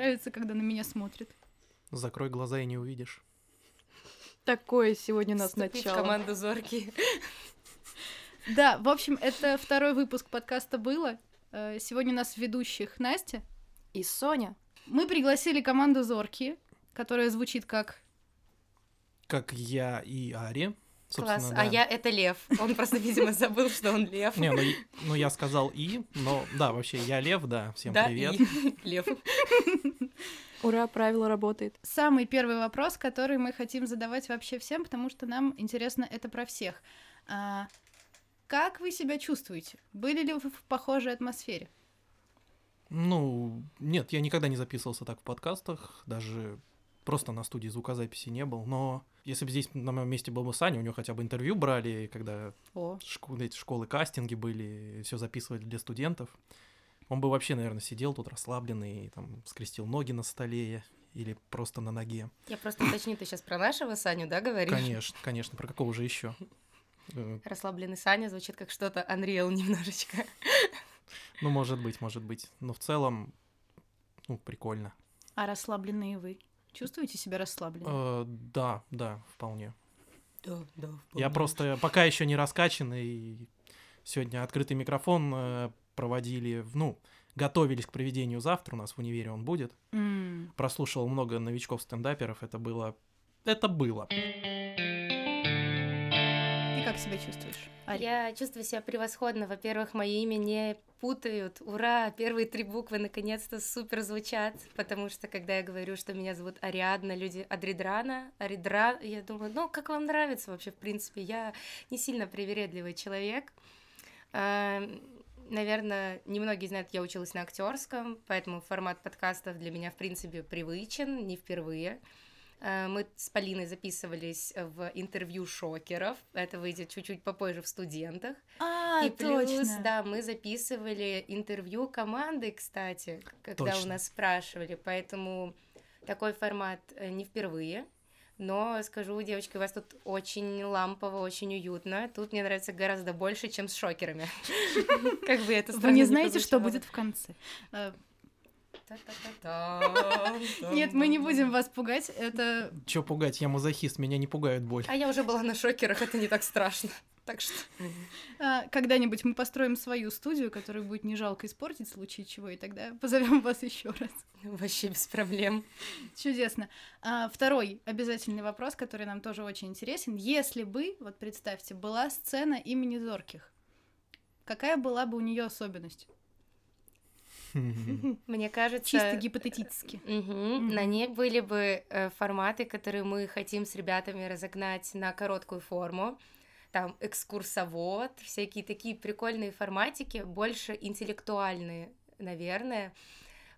нравится, когда на меня смотрит. Закрой глаза и не увидишь. Такое сегодня у нас начало. Команда Зоркие. Да, в общем, это второй выпуск подкаста «Было». Сегодня у нас ведущих Настя и Соня. Мы пригласили команду Зоркие, которая звучит как... Как я и Ари. Класс, да. А я — это Лев. Он просто, видимо, забыл, что он Лев. Не, ну я сказал «и», но да, вообще, я Лев, да, всем привет. Лев. Ура, правило работает. Самый первый вопрос, который мы хотим задавать вообще всем, потому что нам интересно это про всех. Как вы себя чувствуете? Были ли вы в похожей атмосфере? Ну, нет, я никогда не записывался так в подкастах, даже просто на студии звукозаписи не был, но если бы здесь на моем месте был бы Саня, у него хотя бы интервью брали, когда эти школы кастинги были, все записывали для студентов, он бы вообще, наверное, сидел тут расслабленный, и, там, скрестил ноги на столе или просто на ноге. Я просто уточню, ты сейчас про нашего Саню, да, говоришь? Конечно, про какого же еще? Расслабленный Саня звучит как что-то Unreal немножечко. Ну, может быть. Но в целом, ну, прикольно. А расслабленные вы? Чувствуете себя расслабленно? Да, вполне. Да, вполне. Я просто пока еще не раскачан, и сегодня открытый микрофон проводили, готовились к проведению завтра, у нас в универе он будет. Прослушал много новичков-стендаперов, это было. Как себя чувствуешь? Ари? Я чувствую себя превосходно. Во-первых, мои имя не путают. Ура! Первые три буквы наконец-то супер звучат, потому что, когда я говорю, что меня зовут Ариадна, люди Аридрана, я думаю, как вам нравится вообще, в принципе. Я не сильно привередливый человек. Наверное, немногие знают, я училась на актерском, поэтому формат подкастов для меня, в принципе, привычен, не впервые. Мы с Полиной записывались в интервью шокеров, это выйдет чуть-чуть попозже в «Студентах». И плюс, точно. Да, мы записывали интервью команды, кстати, когда точно. У нас спрашивали, поэтому такой формат не впервые. Но скажу, девочки, у вас тут очень лампово, очень уютно. Тут мне нравится гораздо больше, чем с шокерами. Как бы это странно не прозвучало. Вы не знаете, что будет в конце? Нет, мы не будем вас пугать, это... Чё пугать, я мазохист, меня не пугает боль. А я уже была на шокерах, это не так страшно, так что... Когда-нибудь мы построим свою студию, которую будет не жалко испортить в случае чего, и тогда позовем вас еще раз. Вообще без проблем. Чудесно. Второй обязательный вопрос, который нам тоже очень интересен. Если бы, вот представьте, была сцена имени Зорких, какая была бы у нее особенность? Мне кажется... Чисто гипотетически. На ней были бы форматы, которые мы хотим с ребятами разогнать на короткую форму. Там экскурсовод, всякие такие прикольные форматики, больше интеллектуальные, наверное,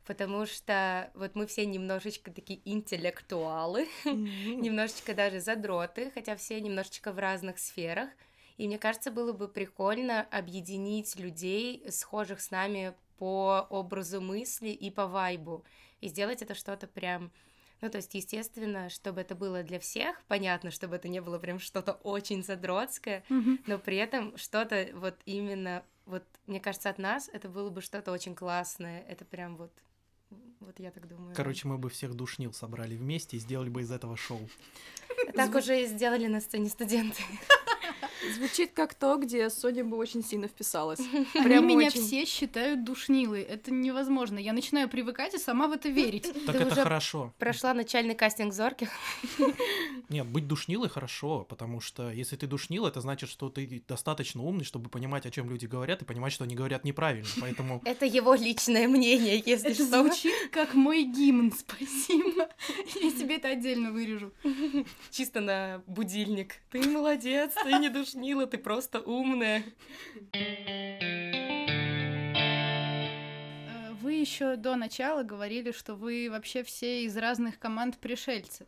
потому что вот мы все немножечко такие интеллектуалы, немножечко даже задроты, хотя все немножечко в разных сферах. И мне кажется, было бы прикольно объединить людей, схожих с нами по образу мысли и по вайбу, и сделать это что-то прям, то есть, естественно, чтобы это было для всех, понятно, чтобы это не было прям что-то очень задротское, но при этом что-то вот именно, вот, мне кажется, от нас это было бы что-то очень классное, это прям вот я так думаю. Короче, мы бы всех душнил собрали вместе и сделали бы из этого шоу. Так уже и сделали на сцене «Студенты». Звучит как то, где Соня бы очень сильно вписалась. Меня все считают душнилой. Это невозможно. Я начинаю привыкать и сама в это верить. Так это хорошо. Прошла начальный кастинг Зорких. Нет, быть душнилой хорошо, потому что если ты душнил, это значит, что ты достаточно умный, чтобы понимать, о чем люди говорят, и понимать, что они говорят неправильно. Поэтому... Это его личное мнение, если что. Это звучит как мой гимн, спасибо. Я тебе это отдельно вырежу. Чисто на будильник. Ты молодец, ты не душнил. Мила, ты просто умная. Вы еще до начала говорили, что вы вообще все из разных команд пришельцы.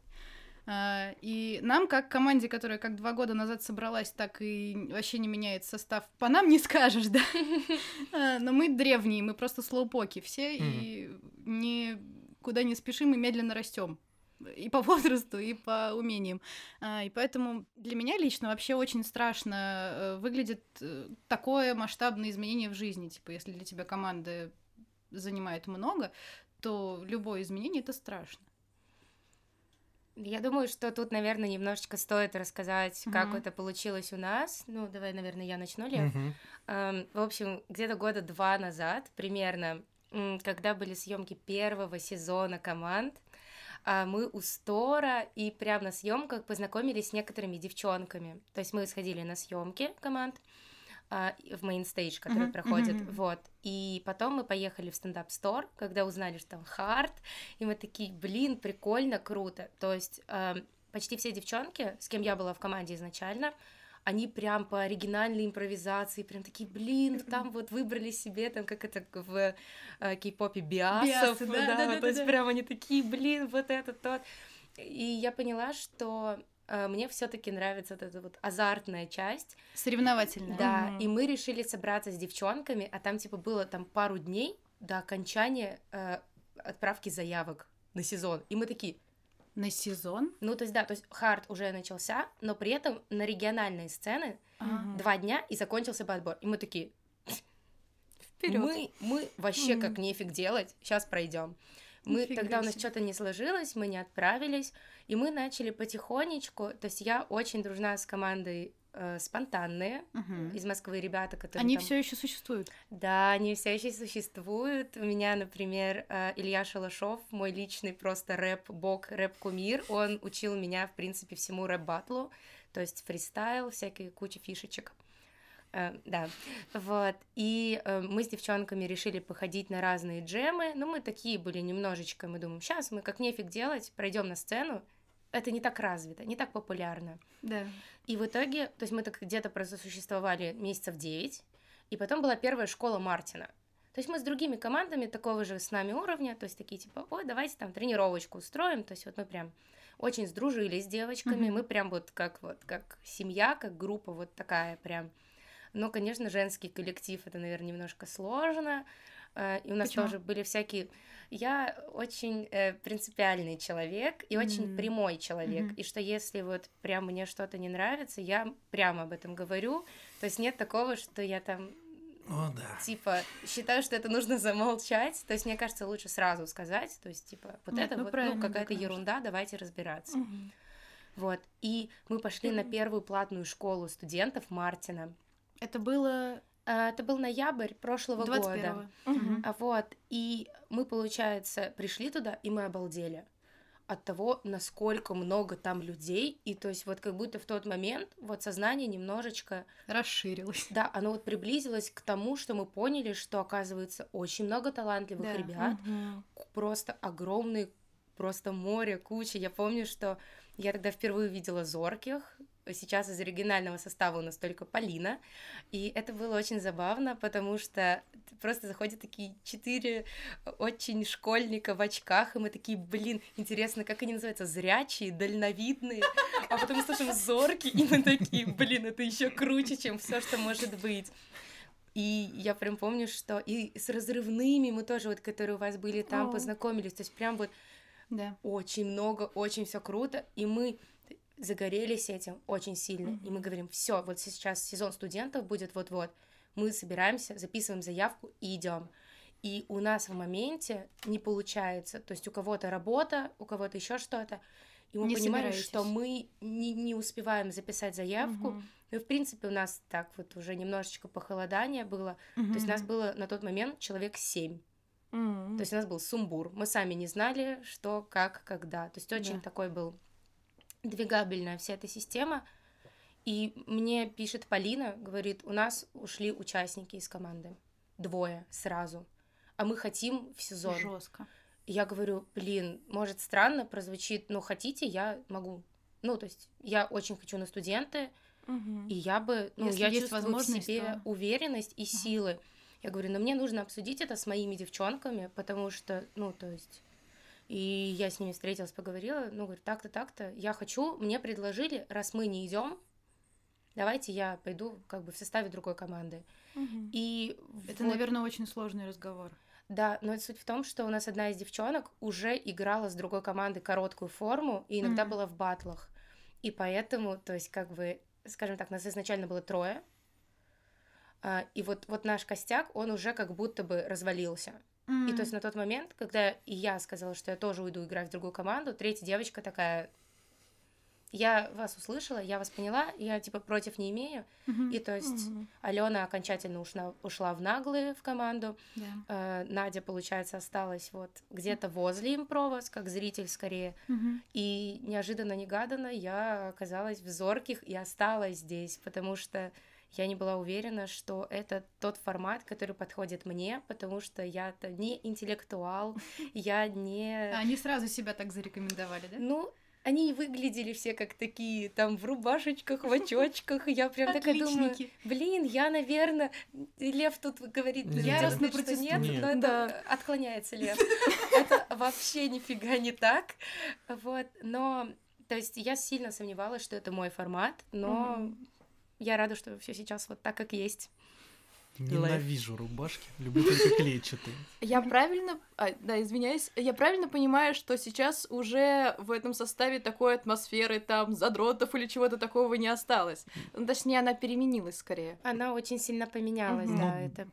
И нам, как команде, которая как 2 года назад собралась, так и вообще не меняет состав, по нам не скажешь, да? Но мы древние, мы просто слоупоки все, и никуда не спешим, и медленно растем. И по возрасту, и по умениям. И поэтому для меня лично вообще очень страшно выглядит такое масштабное изменение в жизни. Типа, если для тебя команды занимает много, то любое изменение — это страшно. Я думаю, что тут, наверное, немножечко стоит рассказать, как это получилось у нас. Ну, давай, наверное, я начну, Лев. В общем, где-то года 2 назад примерно, когда были съемки первого сезона «Команд», мы у Стора и прямо на съемках познакомились с некоторыми девчонками. То есть мы сходили на съемки «Команд» в мейнстейдж, который проходит, вот. И потом мы поехали в стендап-стор, когда узнали, что там хард, и мы такие, блин, прикольно, круто. То есть почти все девчонки, с кем я была в команде изначально, они прям по оригинальной импровизации, прям такие, блин, там вот выбрали себе, там, как это в кей-попе, биасов, да, прям они такие, блин, вот этот, тот. И я поняла, что мне все-таки нравится вот эта вот азартная часть. Соревновательная. Да, и мы решили собраться с девчонками, а там, типа, было там пару дней до окончания отправки заявок на сезон, и мы такие... На сезон? Ну, то есть, да, то есть хард уже начался, но при этом на региональные сцены 2 дня и закончился бы отбор. И мы такие, вперед. Мы вообще как нефиг делать, сейчас пройдем. Мы тогда у нас что-то не сложилось, мы не отправились, и мы начали потихонечку, то есть я очень дружна с командой спонтанные из Москвы ребята, которые они там... все еще существуют. Да, они все еще существуют. У меня, например, Илья Шалашов, мой личный просто рэп-бог, рэп-кумир, он учил меня, в принципе, всему рэп-баттлу, то есть фристайл, всякие куча фишечек. Да, вот. И мы с девчонками решили походить на разные джемы, но мы такие были немножечко, мы думаем, сейчас мы как нефиг делать, пройдем на сцену, это не так развито, не так популярно. Да. И в итоге, то есть мы так где-то просуществовали месяцев 9, и потом была первая школа Мартина. То есть мы с другими командами такого же с нами уровня, то есть такие типа, ой, давайте там тренировочку устроим, то есть вот мы прям очень сдружились с девочками, мы прям вот как семья, как группа вот такая прям. Но, конечно, женский коллектив, это, наверное, немножко сложно. И у нас тоже были всякие... Я очень принципиальный человек и очень прямой человек. И что если вот прям мне что-то не нравится, я прямо об этом говорю. То есть нет такого, что я там... Типа, считаю, что это нужно замолчать. То есть мне кажется, лучше сразу сказать. То есть, типа, вот нет, это ну, вот ну, какая-то ерунда, давайте разбираться. Вот. И мы пошли на первую платную школу студентов Мартина. Это был ноябрь прошлого 21-го года. Вот, и мы, получается, пришли туда, и мы обалдели от того, насколько много там людей, и то есть вот как будто в тот момент вот сознание немножечко... Расширилось. Да, оно вот приблизилось к тому, что мы поняли, что, оказывается, очень много талантливых ребят, просто огромные, просто море, куча. Я помню, что я тогда впервые видела «Зорких», сейчас из оригинального состава у нас только Полина, и это было очень забавно, потому что просто заходят такие 4 очень школьника в очках, и мы такие, блин, интересно, как они называются, зрячие, дальновидные, а потом мы слышим «Зоркие», и мы такие, блин, это еще круче, чем все, что может быть. И я прям помню, что и с «Разрывными» мы тоже, вот, которые у вас были там, познакомились, то есть прям вот очень много, очень все круто, и мы... загорелись этим очень сильно, и мы говорим, все, вот сейчас сезон студентов будет вот-вот, мы собираемся, записываем заявку и идем. И у нас в моменте не получается, то есть у кого-то работа, у кого-то еще что-то, и мы понимаем, что мы не успеваем записать заявку, и в принципе у нас так вот уже немножечко похолодание было, то есть нас было на тот момент человек 7. То есть у нас был сумбур, мы сами не знали, что, как, когда, то есть очень такой был... двигабельная вся эта система, и мне пишет Полина, говорит, у нас ушли участники из команды, 2 сразу, а мы хотим в сезон. Жестко. Я говорю, блин, может странно прозвучит, но хотите, я могу. Ну, то есть я очень хочу на студенты, и я бы, ну, если я чувствую в себе уверенность и силы. Я говорю, но мне нужно обсудить это с моими девчонками, потому что, ну, то есть... И я с ними встретилась, поговорила, ну, говорю, так-то, так-то, я хочу, мне предложили, раз мы не идем, давайте я пойду как бы в составе другой команды. И это, вот... наверное, очень сложный разговор. Да, но суть в том, что у нас одна из девчонок уже играла с другой командой короткую форму и иногда была в баттлах. И поэтому, то есть, как бы, скажем так, нас изначально было 3, и вот наш костяк, он уже как будто бы развалился. Mm. И то есть на тот момент, когда я сказала, что я тоже уйду играть в другую команду, третья девочка такая: я вас услышала, я вас поняла, я типа против не имею. Mm-hmm. И то есть mm-hmm. Алена окончательно ушла в Наглые в команду, yeah. Надя, получается, осталась вот где-то возле импровоз, как зритель скорее. Mm-hmm. И неожиданно-негаданно я оказалась в Зорких и осталась здесь, потому что я не была уверена, что это тот формат, который подходит мне, потому что я-то не интеллектуал, я не... Они сразу себя так зарекомендовали, да? Ну, они выглядели все как такие, там, в рубашечках, в очочках, я прям такая думаю, блин, я, наверное... Лев тут говорит, яростно протестует, но это отклоняется Лев. Это вообще нифига не так, вот, но... То есть я сильно сомневалась, что это мой формат, но... Я рада, что все сейчас вот так, как есть. Ненавижу рубашки, люблю только клетчатые. Я правильно... да, извиняюсь. Я правильно понимаю, что сейчас уже в этом составе такой атмосферы, там, задротов или чего-то такого не осталось? Точнее, она переменилась скорее. Она очень сильно поменялась, да, это...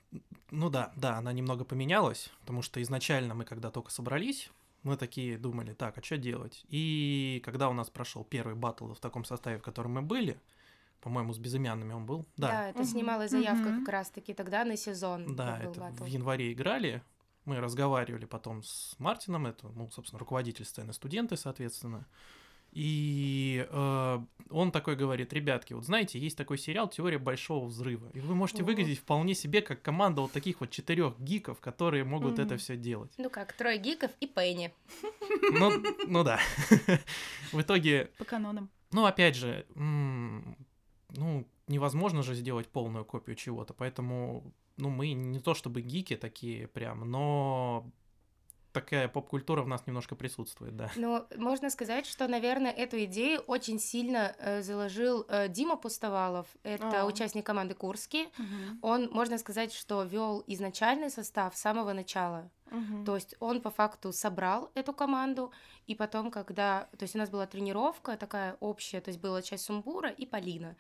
Ну да, она немного поменялась, потому что изначально мы, когда только собрались... Мы такие думали, так, а что делать? И когда у нас прошел первый батл в таком составе, в котором мы были... По-моему, с безымянными он был. Да, это снималась заявка как раз-таки тогда на сезон. Да, это батл. В январе играли. Мы разговаривали потом с Мартином, это, ну, собственно, руководитель сцены «Студенты», соответственно. И он такой говорит: ребятки, вот знаете, есть такой сериал «Теория большого взрыва», и вы можете выглядеть вполне себе как команда вот таких вот 4 гиков, которые могут это все делать. Ну как, 3 гиков и Пенни. Ну да. В итоге... По канонам. Ну, опять же... Ну, невозможно же сделать полную копию чего-то, поэтому, ну, мы не то чтобы гики такие прям, но такая поп-культура в нас немножко присутствует, да. Ну, можно сказать, что, наверное, эту идею очень сильно заложил Дима Пустовалов, это участник команды «Курский». Он, можно сказать, что вел изначальный состав с самого начала. То есть он по факту собрал эту команду, и потом, когда... То есть у нас была тренировка такая общая, то есть была часть Сумбура и Полина.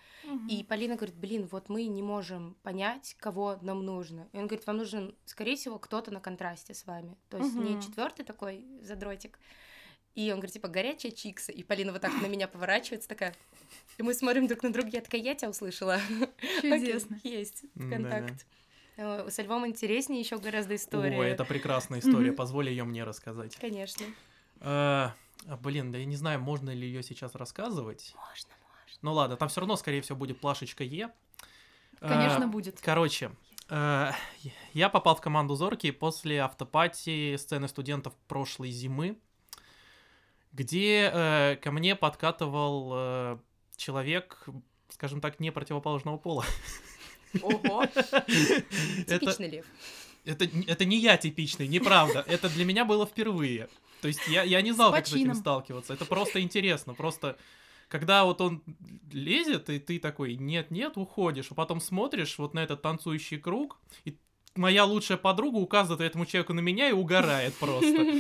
И Полина говорит: блин, вот мы не можем понять, кого нам нужно. И он говорит: вам нужен, скорее всего, кто-то на контрасте с вами. То есть не четвертый такой задротик. И он говорит, типа, горячая чикса. И Полина вот так на меня поворачивается, такая... И мы смотрим друг на друга, я такая: я тебя услышала. Чудесно. Есть контакт. Со Львом интереснее еще гораздо история. О, это прекрасная история, позволь ее мне рассказать. Конечно. Блин, да я не знаю, можно ли ее сейчас рассказывать. Можно. Ну ладно, там все равно, скорее всего, будет плашечка Е. Конечно, будет. Короче, я попал в команду «Зоркие» после автопати сцены «Студентов» прошлой зимы, где ко мне подкатывал человек, скажем так, не противоположного пола. Ого! Типичный Лев. Это не я типичный, неправда. Это для меня было впервые. То есть я не знал, как с этим сталкиваться. Это просто интересно. Просто когда вот он лезет, и ты такой: нет-нет, уходишь. А потом смотришь вот на этот танцующий круг, и моя лучшая подруга указывает этому человеку на меня и угорает просто.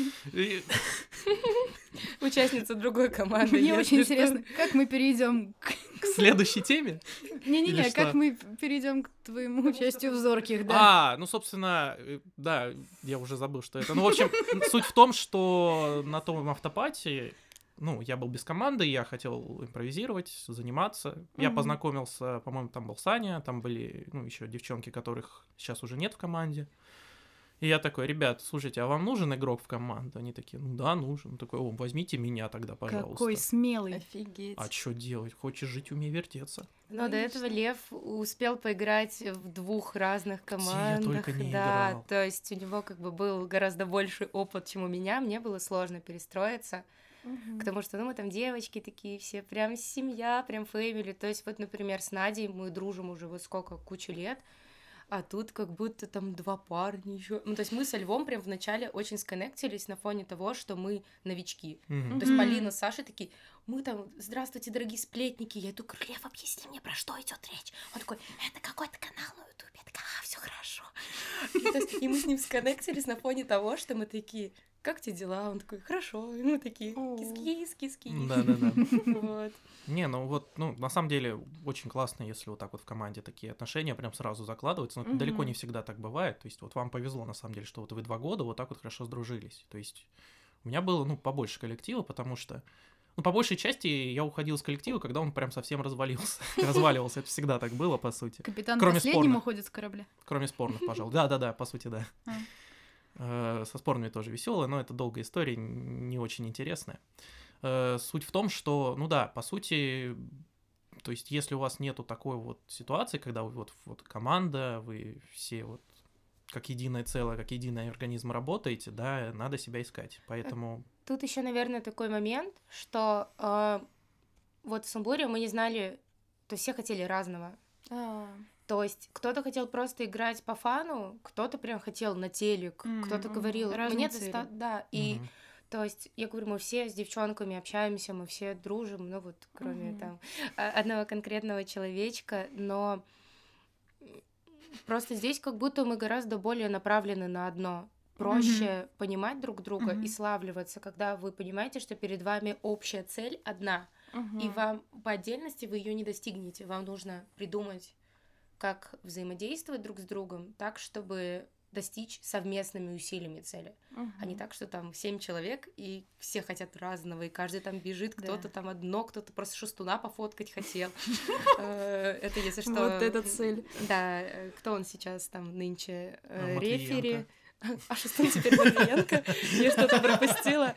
Участница другой команды. Мне очень интересно, как мы перейдем к следующей теме? Не-не-не, как мы перейдем к твоему участию в «Зорких», да? Ну, собственно, да, я уже забыл, что это. Ну, в общем, суть в том, что на том автопати, ну, я был без команды, я хотел импровизировать, заниматься. Я познакомился, по-моему, там был Саня, там были, ну, еще девчонки, которых сейчас уже нет в команде. И я такой: ребят, слушайте, а вам нужен игрок в команду? Они такие: ну да, нужен. Он такой: о, возьмите меня тогда, пожалуйста. Какой смелый. Офигеть. А что делать? Хочешь жить, умей вертеться. Но конечно, до этого Лев успел поиграть в 2 разных командах. Где я только не играл. То есть у него как бы был гораздо больше опыт, чем у меня. Мне было сложно перестроиться. Потому что, ну, мы там девочки такие все, прям семья, прям фэмили. То есть вот, например, с Надей мы дружим уже вот сколько, кучу лет, а тут как будто там 2 парня еще. Ну, то есть мы со Львом прям вначале очень сконнектились на фоне того, что мы новички. То есть Полина с Сашей такие: мы там, здравствуйте, дорогие сплетники. Я иду, говорю, Лев, объясни мне, про что идет речь. Он такой, это какой-то канал на Ютубе. Я такая, все хорошо. И мы с ним сконнектились на фоне того, что мы такие, как тебе дела? Он такой, хорошо. И мы такие, кис-кис-кис-кис. Да-да-да. Не, ну вот, ну, на самом деле, очень классно, если вот так вот в команде такие отношения прям сразу закладываются, но далеко не всегда так бывает, то есть вот вам повезло, на самом деле, что вот вы 2 года вот так вот хорошо сдружились, то есть у меня было, ну, побольше коллектива, потому что, ну, по большей части я уходил из коллектива, когда он прям совсем разваливался, это всегда так было, по сути. Капитан последним уходит с корабля. Кроме спорных, пожалуй, да-да-да, по сути, да. Со спорными тоже весело, но это долгая история, не очень интересная. Суть в том, что, ну да, по сути, то есть если у вас нету такой вот ситуации, когда вы вот команда, вы все вот как единое целое, как единый организм работаете, да, надо себя искать, поэтому... Тут еще, наверное, такой момент, что вот в Сумбуре мы не знали, то есть все хотели разного. То есть кто-то хотел просто играть по фану, кто-то прям хотел на телек, кто-то говорил... Разные цели. Да, и... То есть, я говорю, мы все с девчонками общаемся, мы все дружим, ну вот, кроме там одного конкретного человечка, но просто здесь как будто мы гораздо более направлены на одно. Проще понимать друг друга и славливаться, когда вы понимаете, что перед вами общая цель одна, и вам по отдельности вы ее не достигнете, вам нужно придумать, как взаимодействовать друг с другом так, чтобы... достичь совместными усилиями цели, а не так, что там 7 человек, и все хотят разного, и каждый там бежит, кто-то там одно, кто-то просто шестуна пофоткать хотел. Это если что... Вот эта цель. Да, кто он сейчас там нынче? Рефери. А шестун теперь Матвиенко. Я что-то пропустила.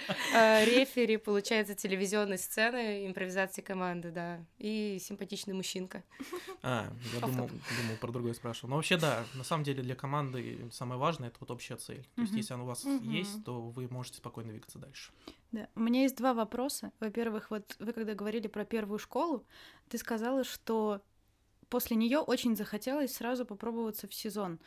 Рефери, получается, телевизионной сцены, импровизации команды, да. И симпатичный мужчинка. Я думал, про другое спрашивал. Но вообще, да, на самом деле для команды самое важное — это вот общая цель. То есть если она у вас есть, то вы можете спокойно двигаться дальше. Да. У меня есть 2 вопроса. Во-первых, вот вы когда говорили про первую школу, ты сказала, что после нее очень захотелось сразу попробоваться в сезон.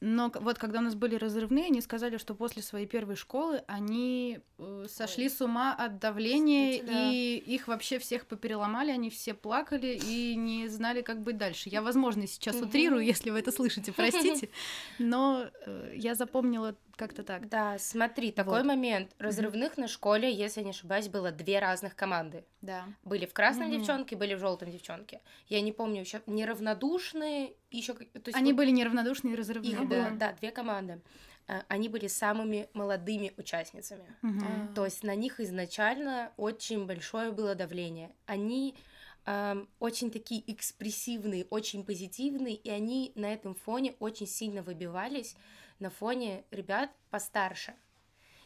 Но вот когда у нас были разрывные, они сказали, что после своей первой школы они сошли с ума от давления, и их вообще всех попереломали, они все плакали и не знали, как быть дальше. Я, возможно, сейчас утрирую, если вы это слышите, простите, но я запомнила как-то так. Да, смотри, такой момент. Разрывных на школе, если я не ошибаюсь, было 2 разных команды. Да. Были в красном девчонке, были в желтом девчонке. Я не помню, еще неравнодушные... Еще, то есть они вот... были неравнодушные и разрывные. Их было, да, 2 команды. Они были самыми молодыми участницами. То есть на них изначально очень большое было давление. Они очень такие экспрессивные, очень позитивные, и они на этом фоне очень сильно выбивались на фоне ребят постарше.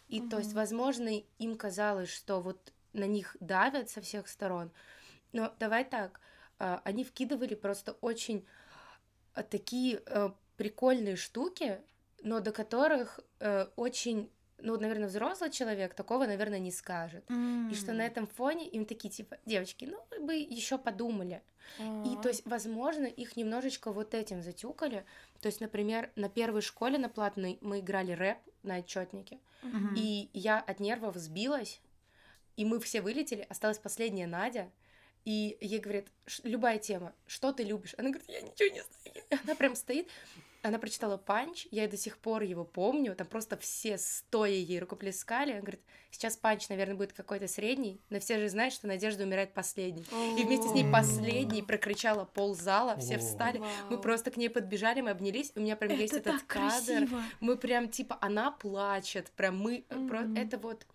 И то есть, возможно, им казалось, что вот на них давят со всех сторон. Но давай так, они вкидывали просто очень... такие прикольные штуки, но до которых очень, ну, наверное, взрослый человек такого, наверное, не скажет. И что на этом фоне им такие, типа, девочки, ну, вы бы еще подумали. И, то есть, возможно, их немножечко вот этим затюкали. То есть, например, на первой школе на платной мы играли рэп на отчетнике, и я от нервов сбилась, и мы все вылетели, осталась последняя Надя. И ей говорят, любая тема, что ты любишь? Она говорит, я ничего не знаю. И она прям стоит, она прочитала панч, я до сих пор его помню, там просто все стоя ей рукоплескали. Она говорит, сейчас панч, наверное, будет какой-то средний, но все же знают, что Надежда умирает последней. И вместе с ней последней прокричала ползала, все встали, мы просто к ней подбежали, мы обнялись, у меня прям есть этот кадр. Мы прям типа, она плачет, прям мы... Это вот,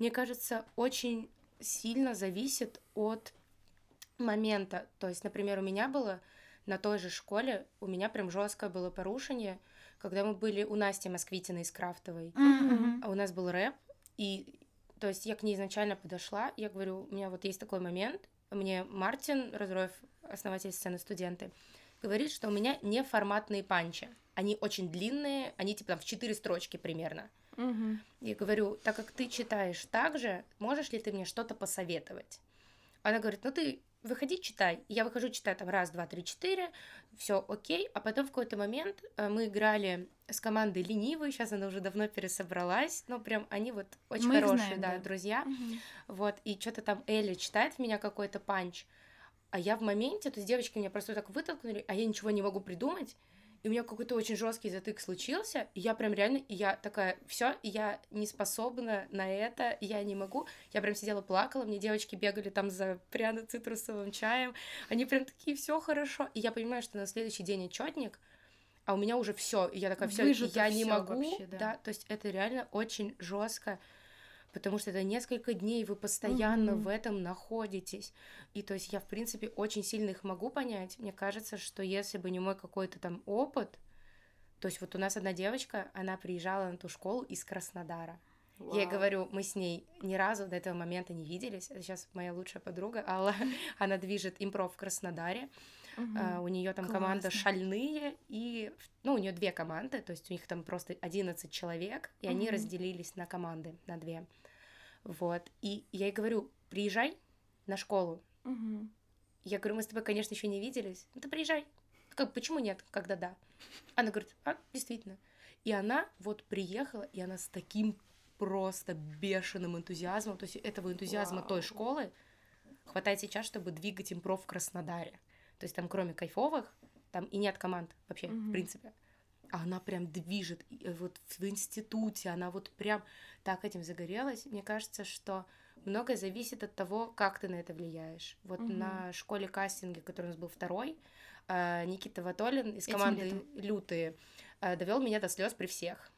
мне кажется, очень сильно зависит от... момента, то есть, например, у меня было на той же школе, у меня прям жесткое было порушение, когда мы были у Насти Москвитиной из Крафтовой, а у нас был рэп, и, то есть, я к ней изначально подошла, я говорю, у меня вот есть такой момент, мне Мартин Розроев, основатель сцены «Студенты», говорит, что у меня неформатные панчи, они очень длинные, они типа там в 4 строчки примерно. Я говорю, так как ты читаешь так же, можешь ли ты мне что-то посоветовать? Она говорит, ну ты выходи, читай. Я выхожу, читаю там раз, два, три, четыре, все окей. А потом в какой-то момент мы играли с командой «Ленивые», сейчас она уже давно пересобралась, но прям они вот очень мы хорошие, знаем, да, друзья. Угу. Вот, и что-то там Эля читает в меня какой-то панч, а я в моменте, то есть девочки меня просто так вытолкнули, а я ничего не могу придумать, и у меня какой-то очень жесткий затык случился, и я прям реально, и я такая, все, я не способна на это, я не могу, я прям сидела, плакала, мне девочки бегали там за пряно-цитрусовым чаем, они прям такие, все хорошо, и я понимаю, что на следующий день отчетник, а у меня уже все, и я такая, все, я не могу, вообще, да. Да, то есть это реально очень жестко. Потому что это несколько дней, вы постоянно в этом находитесь. И то есть я, в принципе, очень сильно их могу понять. Мне кажется, что если бы не мой какой-то там опыт... То есть вот у нас одна девочка, она приезжала на ту школу из Краснодара. Wow. Я ей говорю, мы с ней ни разу до этого момента не виделись. Это сейчас моя лучшая подруга Алла, она движет импров в Краснодаре. У нее там команда «Шальные», и, ну, у нее две команды, то есть у них там просто 11 человек, и они разделились на команды, на две. Вот, и я ей говорю, приезжай на школу. Я говорю, мы с тобой, конечно, еще не виделись, ну ты приезжай. Как, почему нет, когда да? Она говорит, а, действительно. И она вот приехала, и она с таким просто бешеным энтузиазмом, то есть этого энтузиазма той школы хватает сейчас, чтобы двигать импров в Краснодаре. То есть там кроме кайфовых, там и нет команд вообще, в принципе. А она прям движет, вот в институте, она вот прям так этим загорелась. Мне кажется, что многое зависит от того, как ты на это влияешь. Вот на школе кастинга, который у нас был второй, Никита Ватолин из команды «Лютые» довел меня до слез при всех.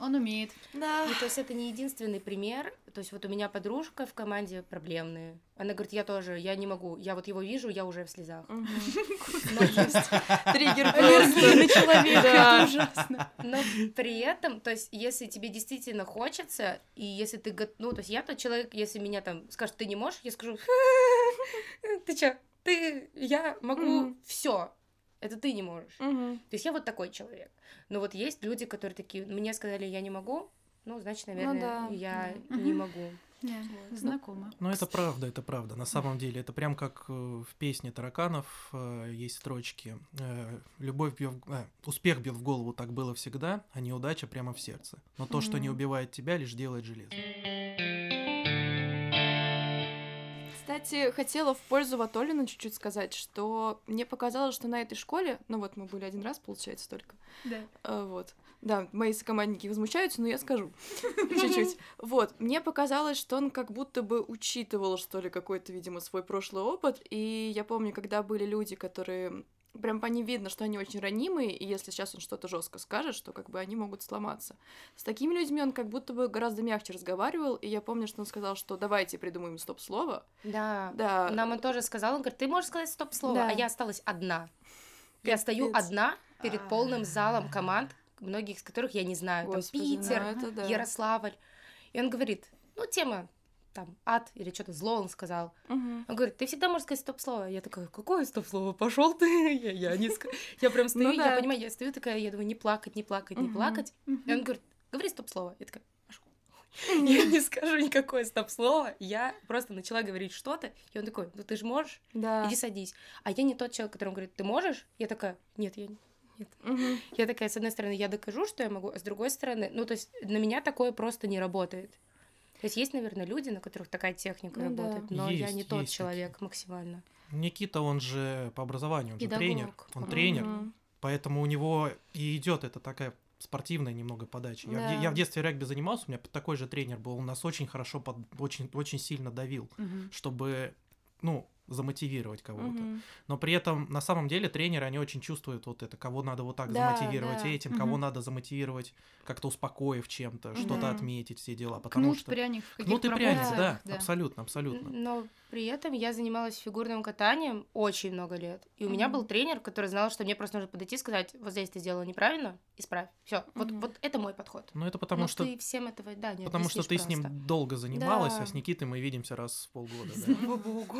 Он умеет. Да. И, то есть это не единственный пример. То есть вот у меня подружка в команде «Проблемные». Она говорит, я тоже, я не могу. Я вот его вижу, я уже в слезах. Триггер просто на человека. Это ужасно. Но при этом, то есть если тебе действительно хочется, и если ты... Ну, то есть я тот человек, если меня там скажут, ты не можешь, я скажу, ты чё, я могу все. Это ты не можешь. То есть я вот такой человек. Но вот есть люди, которые такие, мне сказали, я не могу, ну, значит, наверное, я не могу. Yeah. Вот. Знакомо. Но это правда, это правда. На самом деле, это прям как в песне «Тараканов» есть строчки. Любовь бьет, успех бьет в голову, так было всегда, а неудача прямо в сердце. Но то, что не убивает тебя, лишь делает железным. Кстати, хотела в пользу Ватолина чуть-чуть сказать, что мне показалось, что на этой школе, ну вот мы были один раз, получается, только. Да. Вот. Да, мои сокомандники возмущаются, но я скажу чуть-чуть. Вот, мне показалось, что он как будто бы учитывал, что ли, какой-то, видимо, свой прошлый опыт, и я помню, когда были люди, которые... Прям по ним видно, что они очень ранимые, и если сейчас он что-то жестко скажет, что как бы они могут сломаться. С такими людьми он как будто бы гораздо мягче разговаривал, и я помню, что он сказал, что давайте придумаем стоп-слово. Да, да. Нам он тоже сказал, он говорит, ты можешь сказать стоп-слово, да. А я осталась одна. Я стою одна перед полным залом команд, многих из которых я не знаю. Господи, там Питер, Ярославль. И он говорит, ну тема. Там, ад или что-то зло, он сказал. Он говорит, ты всегда можешь сказать стоп-слово. Я такая, какое стоп-слово? Пошел ты! Я не скажу. Я прям стою, я понимаю, я стою такая, я думаю, не плакать, не плакать, не плакать. И он говорит, говори стоп-слово. Я такая, пошел. Я не скажу никакое стоп-слово. Я просто начала говорить что-то. И он такой, ну ты же можешь? Иди садись. А я не тот человек, которому говорит, ты можешь? Я такая, нет, я не. Я такая, с одной стороны, я докажу, что я могу, а с другой стороны, ну то есть на меня такое просто не работает. То есть есть, наверное, люди, на которых такая техника работает, но есть, я не тот человек такие. Максимально. Никита, он же по образованию, он педагог. Же тренер, он тренер, поэтому у него и идет это такая спортивная немного подача. Да. Я в детстве регби занимался, у меня такой же тренер был, он нас очень хорошо, очень сильно давил, чтобы, ну, замотивировать кого-то. Но при этом, на самом деле, тренеры, они очень чувствуют вот это, кого надо вот так замотивировать этим, кого надо замотивировать, как-то успокоив чем-то, что-то отметить, все дела. Потому кнут, что... пряник. Кнут и пряник, да, абсолютно, абсолютно. Но при этом я занималась фигурным катанием очень много лет, и у меня был тренер, который знал, что мне просто нужно подойти и сказать, вот здесь ты сделала неправильно, исправь. Все, вот это мой подход. Но это потому, что... ты всем этого, не потому что ты просто. С ним долго занималась, а с Никитой мы видимся раз в полгода. Слава богу.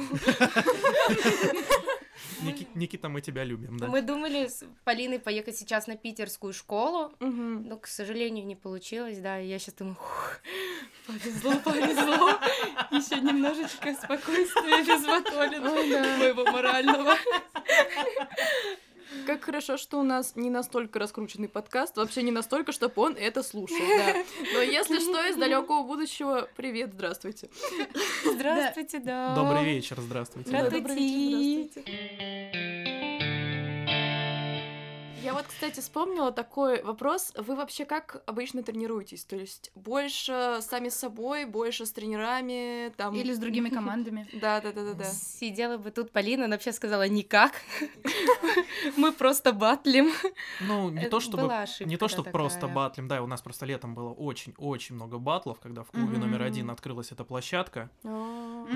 Никита, мы тебя любим, да. Мы думали с Полиной поехать сейчас на питерскую школу, но, к сожалению, не получилось, да, и я сейчас думаю, повезло, еще немножечко спокойствия без Ватолина, моего морального. Как хорошо, что у нас не настолько раскрученный подкаст, вообще не настолько, чтобы он это слушал, да. Но если что, из далекого будущего, привет, здравствуйте. Здравствуйте, да. Добрый вечер, здравствуйте. Здравствуйте. Я вот, кстати, вспомнила такой вопрос. Вы вообще как обычно тренируетесь? То есть больше сами с собой, больше с тренерами? Там... Или с другими командами? Да. Сидела бы тут Полина, она вообще сказала никак. Мы просто батлим. Ну, не то, чтобы просто батлим. Да, у нас просто летом было очень-очень много батлов, когда в клубе номер 1 открылась эта площадка. Клуб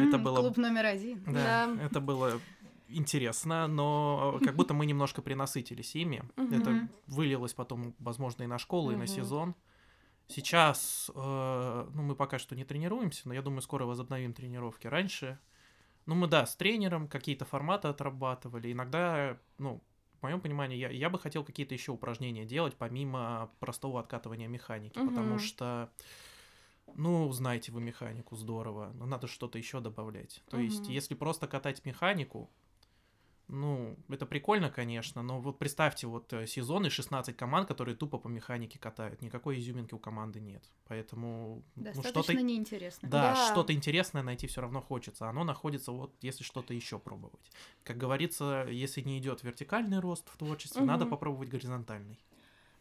номер 1. Да, это было... интересно, но как будто мы немножко принасытились ими. Это вылилось потом, возможно, и на школу, и на сезон. Сейчас мы пока что не тренируемся, но я думаю, скоро возобновим тренировки. Раньше, мы, да, с тренером какие-то форматы отрабатывали. Иногда, в моем понимании, я бы хотел какие-то еще упражнения делать, помимо простого откатывания механики, потому что... знаете вы механику, здорово, но надо что-то еще добавлять. То есть, если просто катать механику... это прикольно, конечно, но вот представьте, сезоны 16 команд, которые тупо по механике катают, никакой изюминки у команды нет, поэтому... Достаточно что-то... неинтересно. Да, что-то интересное найти все равно хочется, оно находится если что-то еще пробовать. Как говорится, если не идет вертикальный рост в творчестве, надо попробовать горизонтальный.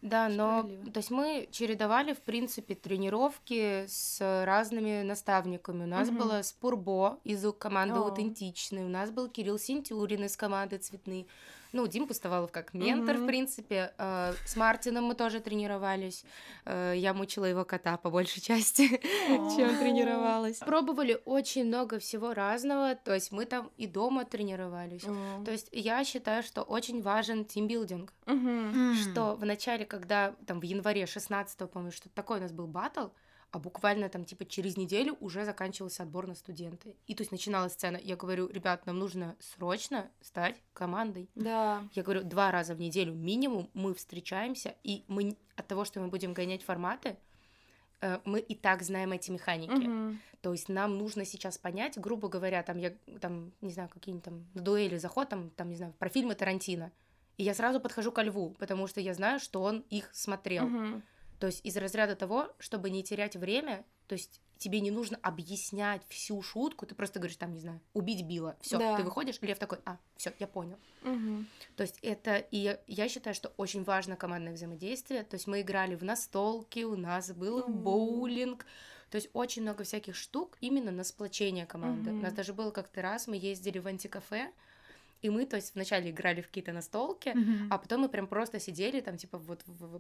Да, но то есть мы чередовали, в принципе, тренировки с разными наставниками. У нас была Спурбо из команды «Аутентичные», у нас был Кирилл Синтюрин из команды «Цветные». Дима Пустовалов как ментор, в принципе. С Мартином мы тоже тренировались. Я мучила его кота по большей части, чем тренировалась. Пробовали очень много всего разного. То есть мы там и дома тренировались. То есть я считаю, что очень важен тимбилдинг. Что в начале, когда там в январе 16-го, помню, что-то такое у нас был баттл, а буквально там типа через неделю уже заканчивался отбор на студенты. И то есть начиналась сцена. Я говорю, ребят, нам нужно срочно стать командой. Да. Я говорю, 2 раза в неделю минимум мы встречаемся, и мы от того, что мы будем гонять форматы, мы и так знаем эти механики. То есть нам нужно сейчас понять, грубо говоря, какие-нибудь там на дуэли заход, про фильмы Тарантино. И я сразу подхожу ко Льву, потому что я знаю, что он их смотрел. То есть из разряда того, чтобы не терять время, то есть тебе не нужно объяснять всю шутку, ты просто говоришь, убить Билла, все, да. Ты выходишь, Лев такой, все, я понял. То есть это, и я считаю, что очень важно командное взаимодействие, то есть мы играли в настолки, у нас был боулинг, то есть очень много всяких штук именно на сплочение команды. У нас даже было как-то раз, мы ездили в антикафе, и мы, то есть, вначале играли в какие-то настолки, а потом мы прям просто сидели,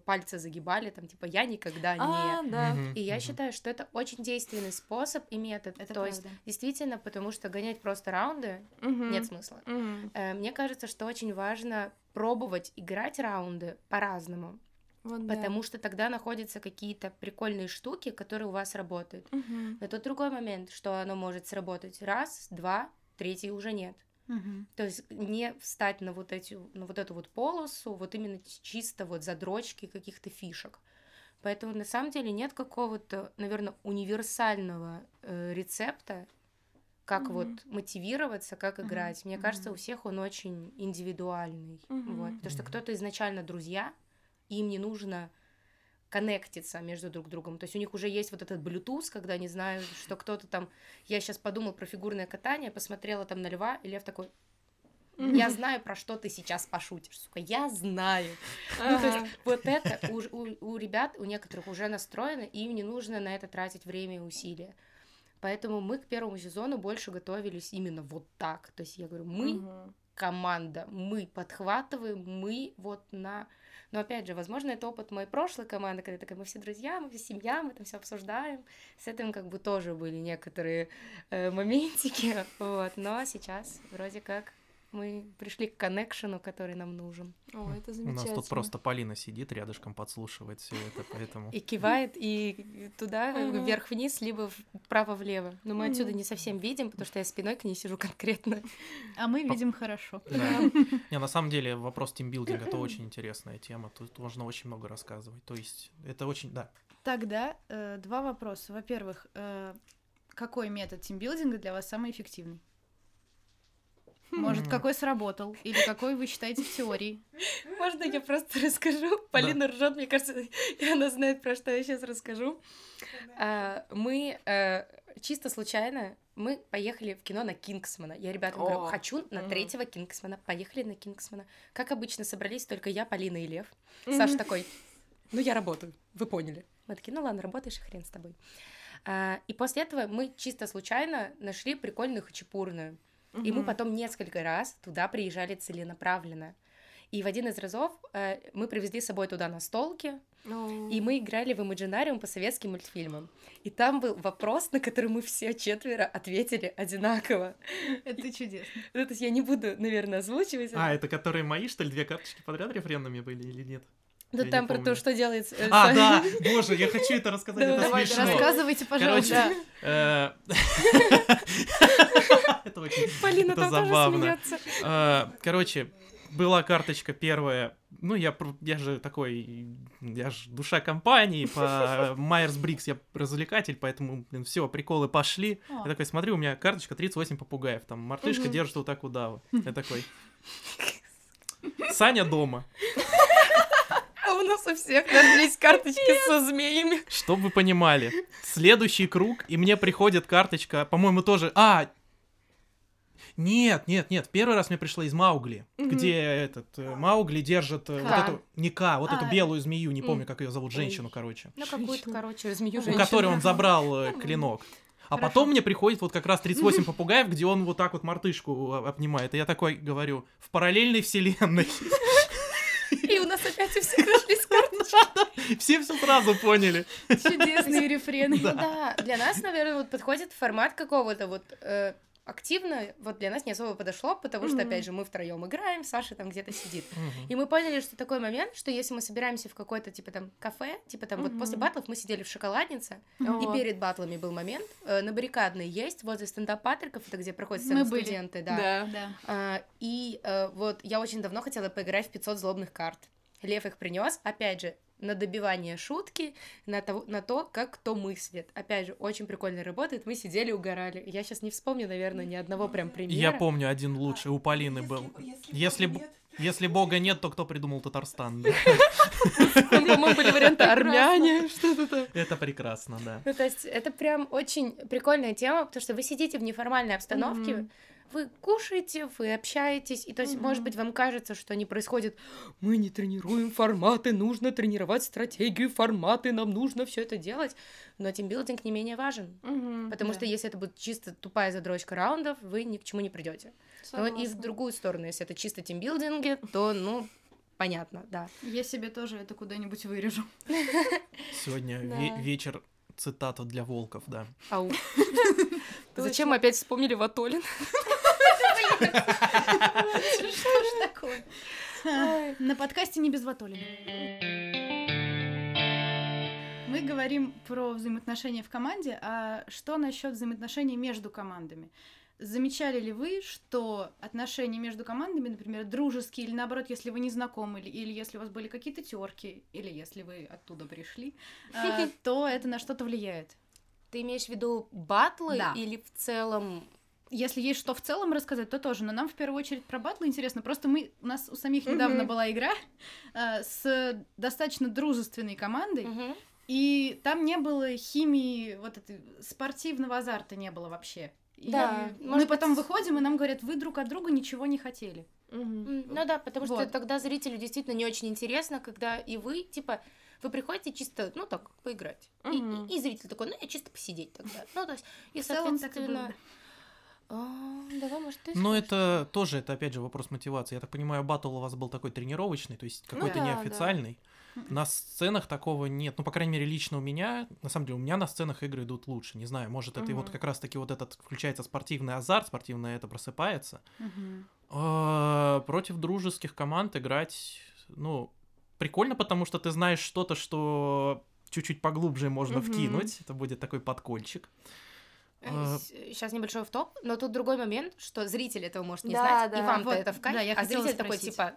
пальцы загибали, я никогда не... И я считаю, что это очень действенный способ и метод. Это то правда. Есть, действительно, потому что гонять просто раунды нет смысла. Мне кажется, что очень важно пробовать играть раунды по-разному. Вот, потому что тогда находятся какие-то прикольные штуки, которые у вас работают. Но тут другой момент, что оно может сработать раз, два, третий уже нет. То есть не встать на вот эту полосу, именно чисто задрочки каких-то фишек. Поэтому на самом деле нет какого-то, наверное, универсального рецепта, как мотивироваться, как играть. Мне кажется, у всех он очень индивидуальный. Потому что кто-то изначально друзья, им не нужно коннектиться между друг другом. То есть у них уже есть этот Bluetooth, когда они знают, что кто-то там... Я сейчас подумала про фигурное катание, посмотрела там на Льва, и Лев такой... Я знаю, про что ты сейчас пошутишь, сука, я знаю. То есть это у ребят, у некоторых уже настроено, и им не нужно на это тратить время и усилия. Поэтому мы к первому сезону больше готовились именно так. То есть я говорю, мы команда, мы подхватываем, мы на... Но, опять же, возможно, это опыт моей прошлой команды, когда такая, мы все друзья, мы все семья, мы там все обсуждаем. С этим тоже были некоторые моментики, но сейчас вроде как мы пришли к коннекшену, который нам нужен. О, это замечательно. У нас тут просто Полина сидит рядышком, подслушивает все это, поэтому... И кивает, и туда, вверх-вниз, либо вправо-влево. Но мы отсюда не совсем видим, потому что я спиной к ней сижу конкретно. А мы видим хорошо. Не, на самом деле вопрос тимбилдинга — это очень интересная тема, тут можно очень много рассказывать. То есть это очень, да. Тогда два вопроса. Во-первых, какой метод тимбилдинга для вас самый эффективный? Может, какой сработал? Или какой вы считаете в теории? Можно я просто расскажу? Полина ржет, мне кажется, и она знает, про что я сейчас расскажу. Мы чисто случайно мы поехали в кино на Кингсмана. Я ребятам говорю, хочу на третьего Кингсмана. Поехали на Кингсмана. Как обычно, собрались только я, Полина и Лев. Саша такой, ну я работаю, вы поняли. Мы такие, ну ладно, работаешь, и хрен с тобой. И после этого мы чисто случайно нашли прикольную хачапурную. И мы потом несколько раз туда приезжали целенаправленно. И в один из разов мы привезли с собой туда настолки, и мы играли в Имаджинариум по советским мультфильмам. И там был вопрос, на который мы все четверо ответили одинаково. Это чудесно. То есть я не буду, наверное, озвучивать. А, это которые мои, что ли, две карточки подряд референдами были или нет? Да я там про то, что делает... А, да, боже, я хочу это рассказать, это смешно. Рассказывайте, пожалуйста. Это очень забавно. Полина там тоже смеется. Короче, была карточка первая. Ну, я же такой... Я же душа компании по Майерс-Бриггс. Я развлекатель, поэтому, блин, все, приколы пошли. Я такой, смотри, у меня карточка 38 попугаев. Там мартышка держит вот так удава. Я такой... Саня дома. У нас у всех нашлись карточки со змеями. Чтобы вы понимали, следующий круг, и мне приходит карточка, по-моему, тоже... А, нет, первый раз мне пришла из Маугли, где этот Маугли держит вот эту... Не Ка, вот эту белую змею, не помню, как ее зовут, женщину, короче. Ну, какую-то, короче, змею-женщину. У которой он забрал клинок. А потом мне приходит вот как раз 38 попугаев, где он вот так вот мартышку обнимает. И я такой говорю, в параллельной вселенной... И у нас опять у всех нашлись карточки. Все все сразу поняли. Чудесные рефрены. Да, для нас, наверное, вот подходит формат какого-то вот активно. Вот для нас не особо подошло, потому что, опять же, мы втроем играем, Саша там где-то сидит. И мы поняли, что такой момент, что если мы собираемся в какое-то, типа там, кафе, типа там, вот после батлов мы сидели в шоколаднице, и перед батлами был момент, на Баррикадной есть, возле стендап-патриков, это где проходят сцены студенты, да. И вот я очень давно хотела поиграть в 500 злобных карт. Лев их принес, опять же, на добивание шутки, на то, как кто мыслит. Опять же, очень прикольно работает. Мы сидели, угорали. Я сейчас не вспомню, наверное, ни одного прям примера. Я помню один лучший, у Полины был. Если Бога нет, то кто придумал Татарстан? Там, по-моему, были варианты армяне, что-то там. Это прекрасно, да. То есть это прям очень прикольная тема, потому что вы сидите в неформальной обстановке, вы кушаете, вы общаетесь, и то есть, может быть, вам кажется, что не происходит, мы не тренируем форматы, нужно тренировать стратегию, форматы, нам нужно все это делать, но тимбилдинг не менее важен, потому что если это будет чисто тупая задрочка раундов, вы ни к чему не придете. Но и в другую сторону, если это чисто тимбилдинги, то, ну, понятно, да. Я себе тоже это куда-нибудь вырежу. Сегодня вечер цитату для волков, да. Ау. Зачем мы опять вспомнили Ватолин? Что ж такое? На подкасте не без Ватолина. Мы говорим про взаимоотношения в команде, а что насчет взаимоотношений между командами? Замечали ли вы, что отношения между командами, например, дружеские, или наоборот, если вы не знакомы, или если у вас были какие-то терки, или если вы оттуда пришли, то это на что-то влияет? Ты имеешь в виду батлы или в целом? Если есть что в целом рассказать, то тоже. Но нам в первую очередь про батлы интересно. Просто у нас у самих недавно была игра с достаточно дружественной командой, и там не было химии, вот этой спортивного азарта не было вообще. Да, мы потом выходим, и нам говорят, вы друг от друга ничего не хотели. Ну да, потому что тогда зрителю действительно не очень интересно, когда и вы, типа... Вы приходите чисто, ну, так, поиграть. И зритель такой, ну, я чисто посидеть тогда. Ну, то есть, и, соответственно... Давай, может, ты... Но это тоже, это, опять же, вопрос мотивации. Я так понимаю, батл у вас был такой тренировочный, то есть какой-то неофициальный. Да. На сценах такого нет. Ну, по крайней мере, лично у меня. На самом деле, у меня на сценах игры идут лучше. Не знаю, может, это и вот как раз-таки вот этот включается спортивный азарт, спортивное это просыпается. Против дружеских команд играть, ну, прикольно, потому что ты знаешь что-то, что чуть-чуть поглубже можно вкинуть. Это будет такой подкольчик. Сейчас небольшой втоп, но тут другой момент, что зритель этого может не знать, и вам-то вот, это в кайф, а зритель такой, типа,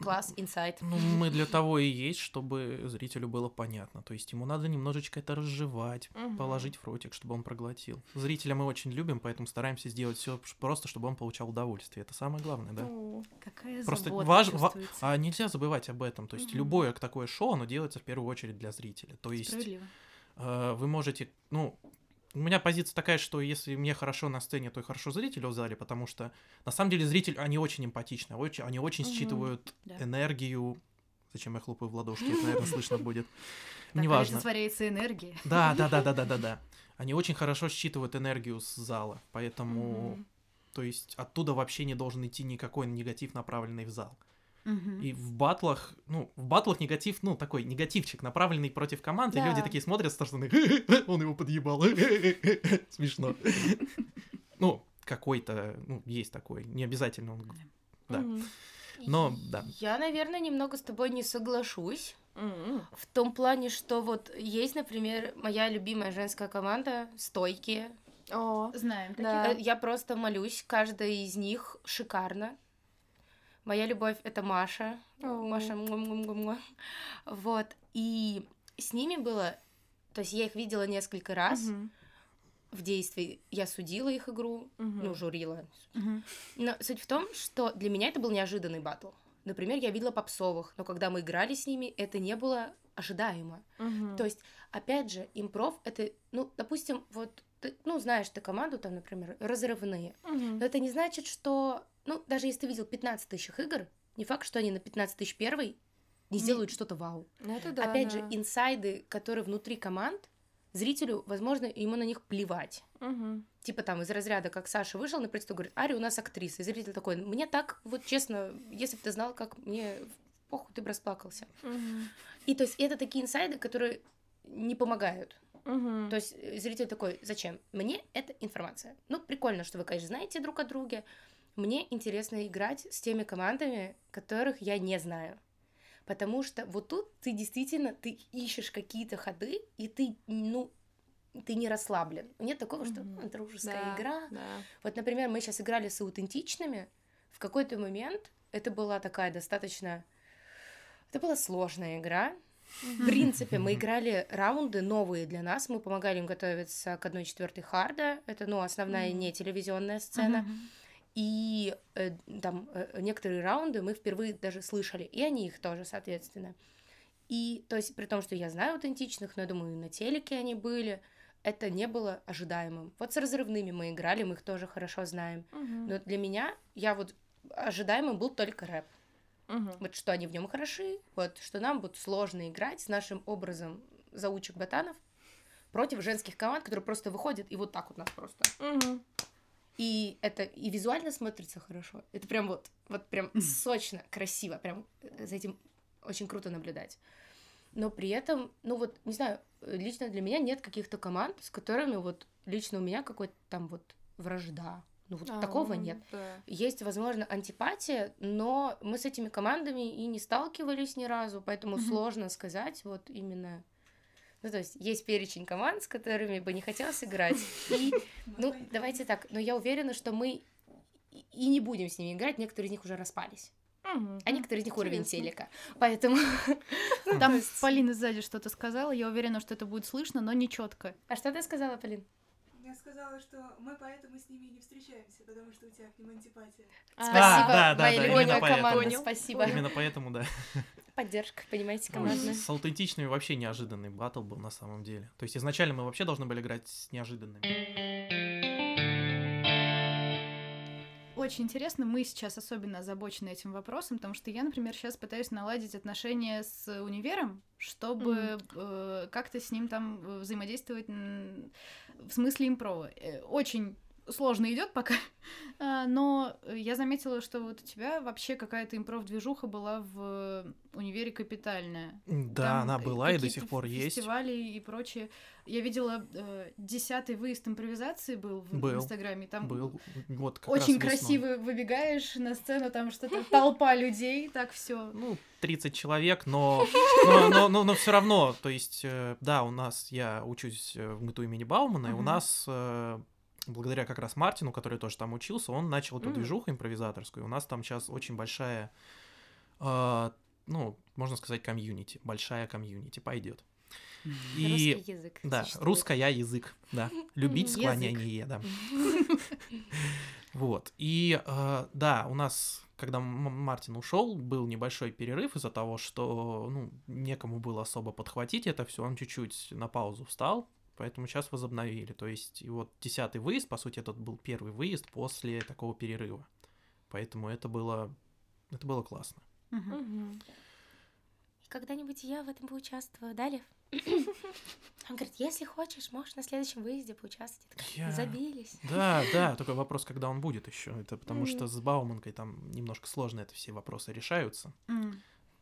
класс, инсайт. Ну, мы для того и есть, чтобы зрителю было понятно, то есть ему надо немножечко это разжевать, положить в ротик, чтобы он проглотил. Зрителя мы очень любим, поэтому стараемся сделать все просто, чтобы он получал удовольствие, это самое главное, да. О, какая просто забота чувствуется. А нельзя забывать об этом, то есть любое такое шоу, оно делается в первую очередь для зрителя, то есть вы можете, ну... У меня позиция такая, что если мне хорошо на сцене, то и хорошо зрителю в зале, потому что, на самом деле, зрители, они очень эмпатичны, они очень считывают энергию. Зачем я хлопаю в ладошки, это, наверное, слышно будет. Неважно. Так, растворяется энергия. Да. Они очень хорошо считывают энергию с зала, поэтому, то есть, оттуда вообще не должен идти никакой негатив, направленный в зал. И в баттлах негатив, ну, такой негативчик, направленный против команды, и люди такие смотрят со стороны, он его подъебал, смешно. Ну, какой-то, ну, есть такой, не обязательно он, да. Но, да. Я, наверное, немного с тобой не соглашусь, в том плане, что вот есть, например, моя любимая женская команда, «Стойкие». О, знаем такие. Я просто молюсь, каждая из них шикарно. Моя любовь — это Маша. Маша, вот. И с ними было... То есть я их видела несколько раз в действии. Я судила их игру, ну, журила. Но суть в том, что для меня это был неожиданный баттл. Например, я видела попсовых, но когда мы играли с ними, это не было ожидаемо. То есть, опять же, импров — это, ну, допустим, вот... Ты, ну, знаешь ты команду, там, например, «Разрывные». Но это не значит, что... Ну, даже если ты видел 15 тысяч игр, не факт, что они на 15 тысяч первой не сделают что-то вау. Это да, опять же, инсайды, которые внутри команд, зрителю, возможно, ему на них плевать. Типа там из разряда, как Саша вышел на предступ, говорит, Ари, у нас актриса. И зритель такой, мне так, вот честно, если бы ты знал, как мне, похуй, ты бы расплакался. И то есть это такие инсайды, которые не помогают. То есть зритель такой, зачем? Мне эта информация. Ну, прикольно, что вы, конечно, знаете друг о друге. Мне интересно играть с теми командами, которых я не знаю. Потому что вот тут ты действительно, ты ищешь какие-то ходы, и ты, ну, ты не расслаблен. Нет такого, что дружеская игра. Да. Вот, например, мы сейчас играли с аутентичными. В какой-то момент это была такая достаточно... Это была сложная игра. В принципе, мы играли раунды новые для нас. Мы помогали им готовиться к 1/4 харда. Это, ну, основная не телевизионная сцена. И там некоторые раунды мы впервые даже слышали, и они их тоже, соответственно. И, то есть, при том, что я знаю аутентичных, но я думаю, и на телеке они были, это не было ожидаемым. Вот с разрывными мы играли, мы их тоже хорошо знаем. Но для меня, я вот, ожидаемым был только рэп. Вот что они в нем хороши, вот что нам будет сложно играть с нашим образом заучек ботанов против женских команд, которые просто выходят и вот так вот нас просто... И это и визуально смотрится хорошо. Это прям вот прям сочно, красиво. Прям за этим очень круто наблюдать. Но при этом, ну вот, не знаю, лично для меня нет каких-то команд, с которыми вот лично у меня какой-то там вот вражда. Ну вот такого нет. Да. Есть, возможно, антипатия, но мы с этими командами и не сталкивались ни разу, поэтому сложно сказать вот именно... Ну, то есть, есть перечень команд, с которыми бы не хотелось играть. И, ну, давайте так, но я уверена, что мы и не будем с ними играть, некоторые из них уже распались. А некоторые из них уровень телека. Поэтому... Там Полина сзади что-то сказала, я уверена, что это будет слышно, но не четко. А что ты сказала, Полин? Я сказала, что мы поэтому с ними не встречаемся, потому что у тебя к ним антипатия. Спасибо, моя любимая команда, спасибо. Именно поэтому, да. Поддержка, понимаете, командная. С аутентичными вообще неожиданный баттл был на самом деле. То есть изначально мы вообще должны были играть с неожиданными. Очень интересно, мы сейчас особенно озабочены этим вопросом, потому что я, например, сейчас пытаюсь наладить отношения с универом, чтобы как-то с ним там взаимодействовать в смысле импрова. Очень сложно идет пока, но я заметила, что вот у тебя вообще какая-то импров-движуха была в универе капитальная. Да, там она была и до сих пор есть. Фестивали и прочее. Я видела 10-й выезд импровизации был в Инстаграме. Там был. Вот, как очень раз красиво выбегаешь на сцену, там что-то толпа людей, так все. Ну, 30 человек, но все равно, то есть, да, у нас, я учусь в МИТУ имени Баумана, и у нас... благодаря как раз Мартину, который тоже там учился, он начал эту движуху импровизаторскую. У нас там сейчас очень большая, можно сказать, комьюнити. Большая комьюнити пойдет. И... Русский язык. Да, русская язык, да. Любить склонение, да. Вот. И да, у нас, когда Мартин ушел, был небольшой перерыв из-за того, что некому было особо подхватить это все. Он чуть-чуть на паузу встал. Поэтому сейчас возобновили. То есть, и вот 10-й выезд, по сути, этот был первый выезд после такого перерыва. Поэтому это было классно. Угу. Когда-нибудь я в этом поучаствую, да, Лев? Он говорит, если хочешь, можешь на следующем выезде поучаствовать. Забились. Да, только вопрос, когда он будет еще. Это потому что с Бауманкой там немножко сложно это все вопросы решаются.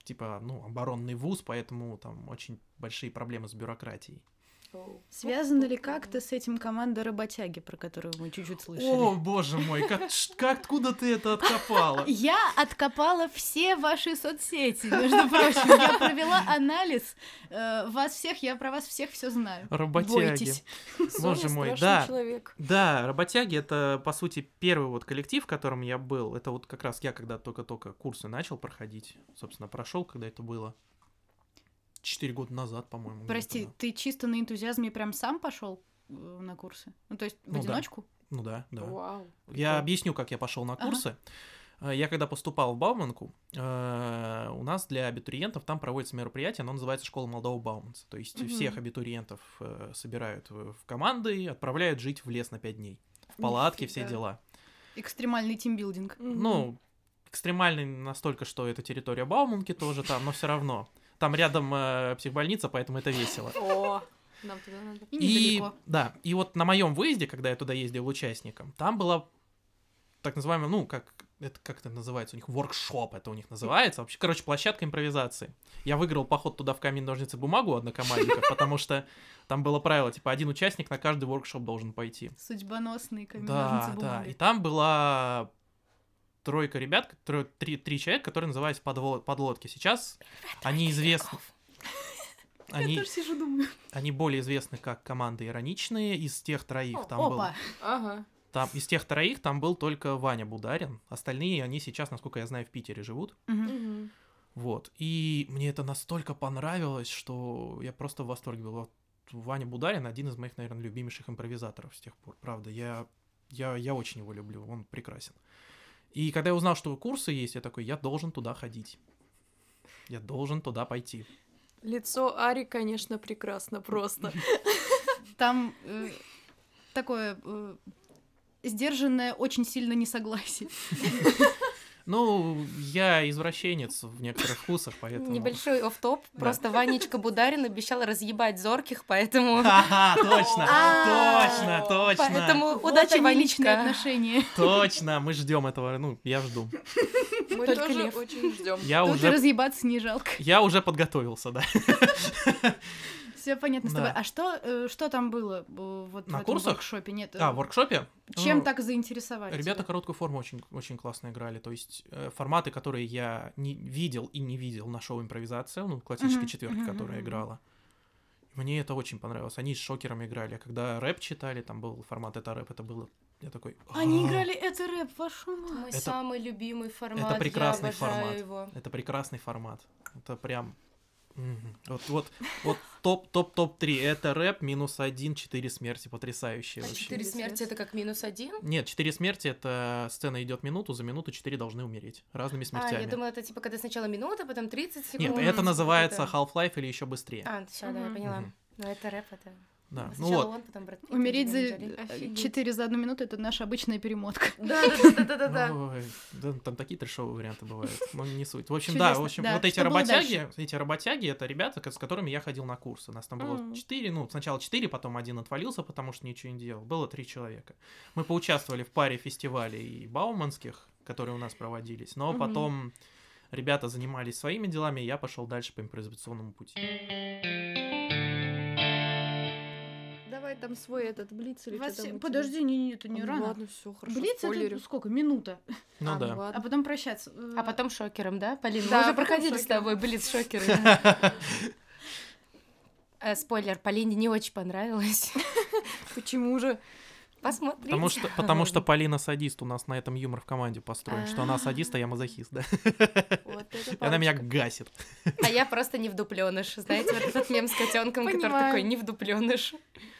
Типа, оборонный вуз, поэтому там очень большие проблемы с бюрократией. Связано ли как-то с этим команда «Работяги», про которую мы чуть-чуть слышали? О, боже мой, как откуда ты это откопала? Я откопала все ваши соцсети, между прочим. Я провела анализ вас всех, я про вас всех все знаю. «Работяги». Бойтесь. Боже мой, да. Да, «Работяги» — это, по сути, первый вот коллектив, в котором я был. Это вот как раз я, когда только-только курсы начал проходить. Собственно, прошел, когда это было. 4 года назад, по-моему. Прости, ты чисто на энтузиазме прям сам пошел на курсы? Ну, то есть в одиночку? Да. Да. Вау. Я объясню, как я пошел на курсы. Ага. Я когда поступал в Бауманку, у нас для абитуриентов там проводится мероприятие, оно называется «Школа молодого бауманца». То есть всех абитуриентов собирают в команды и отправляют жить в лес на 5 дней. В палатке, все дела. Экстремальный тимбилдинг. Экстремальный настолько, что это территория Бауманки тоже там, но все равно... Там рядом психбольница, поэтому это весело. О, нам туда надо. И недалеко. Да, и вот на моем выезде, когда я туда ездил участником, там была так называемая, как это называется, у них воркшоп, это у них называется. Вообще, короче, площадка импровизации. Я выиграл поход туда в камень, ножницы, бумагу у однокомандников, потому что там было правило, типа, один участник на каждый воркшоп должен пойти. Судьбоносные камень, ножницы, бумага. Да, и там была... 3 ребят, 3 человека, которые называются подлодки. Сейчас они известны. Я тоже сижу, думаю. Они более известны как команды «Ироничные». Из тех троих там был... Ага. Из тех троих там был только Ваня Бударин. Остальные, они сейчас, насколько я знаю, в Питере живут. Угу. Вот. И мне это настолько понравилось, что я просто в восторге был. Вот Ваня Бударин — один из моих, наверное, любимейших импровизаторов с тех пор. Правда, я очень его люблю. Он прекрасен. И когда я узнал, что курсы есть, я такой, я должен туда ходить. Я должен туда пойти. Лицо Ари, конечно, прекрасно просто. Там такое сдержанное, очень сильно несогласие. Я извращенец в некоторых вкусах, поэтому... Небольшой офф-топ. Да. Просто Ванечка Бударин обещал разъебать зорких, поэтому... Ха-ха, точно. Поэтому удачи, Ванечка. Отношения. Точно, мы ждем этого, я жду. Мы тоже очень ждем. Тут разъебаться не жалко. Я уже подготовился, да. Все понятно с тобой. А что там было вот на в этом воркшопе? Нет. А, в воркшопе? Чем так заинтересовались? Ребята короткую форму очень, очень классно играли. То есть форматы, которые я не видел на шоу импровизация, классические четверки, которая играла. Мне это очень понравилось. Они с шокером играли. Когда рэп читали, там был формат «Это рэп», это было... Я такой... Они играли «Это рэп», вашу мать. Мой самый любимый формат. Это прекрасный формат. Это прекрасный формат. Это прям... Вот топ-3. Это рэп, -1, 4 смерти. Потрясающе. А вообще. 4 смерти — это как -1? Нет, 4 смерти — это сцена идет минуту, за минуту 4 должны умереть разными смертями. Я думала, это типа когда сначала минута, потом 30 секунд. Нет, это называется Half-Life или еще быстрее. Всё, да, я поняла. Но это рэп, это... Да. Ну, сначала вот. Он, потом Брэд Питт. Умереть за 4 за 1 минуту — это наша обычная перемотка. Да. Там такие трешовые варианты бывают, но не суть. В общем, да, в общем, вот эти работяги — это ребята, с которыми я ходил на курсы. Нас там было 4, ну, сначала 4, потом один отвалился, потому что ничего не делал. Было 3 человека. Мы поучаствовали в паре фестивалей бауманских, которые у нас проводились, но потом ребята занимались своими делами, и я пошел дальше по импровизационному пути. Давай там свой блиц или что там. Подожди, нет, это не рано. Ладно, все хорошо. Блиц это сколько? Минута. Ну да. А потом прощаться. А потом шокером, да, Полина? Мы уже проходили с тобой блиц шокером. Спойлер, Полине не очень понравилось. Почему же? Посмотрите. Потому что Полина садист, у нас на этом юмор в команде построен, что она садист, а я мазохист, да. Вот она меня гасит. А я просто невдуплёныш, знаете, вот этот мем с котенком, который такой невдуплёныш.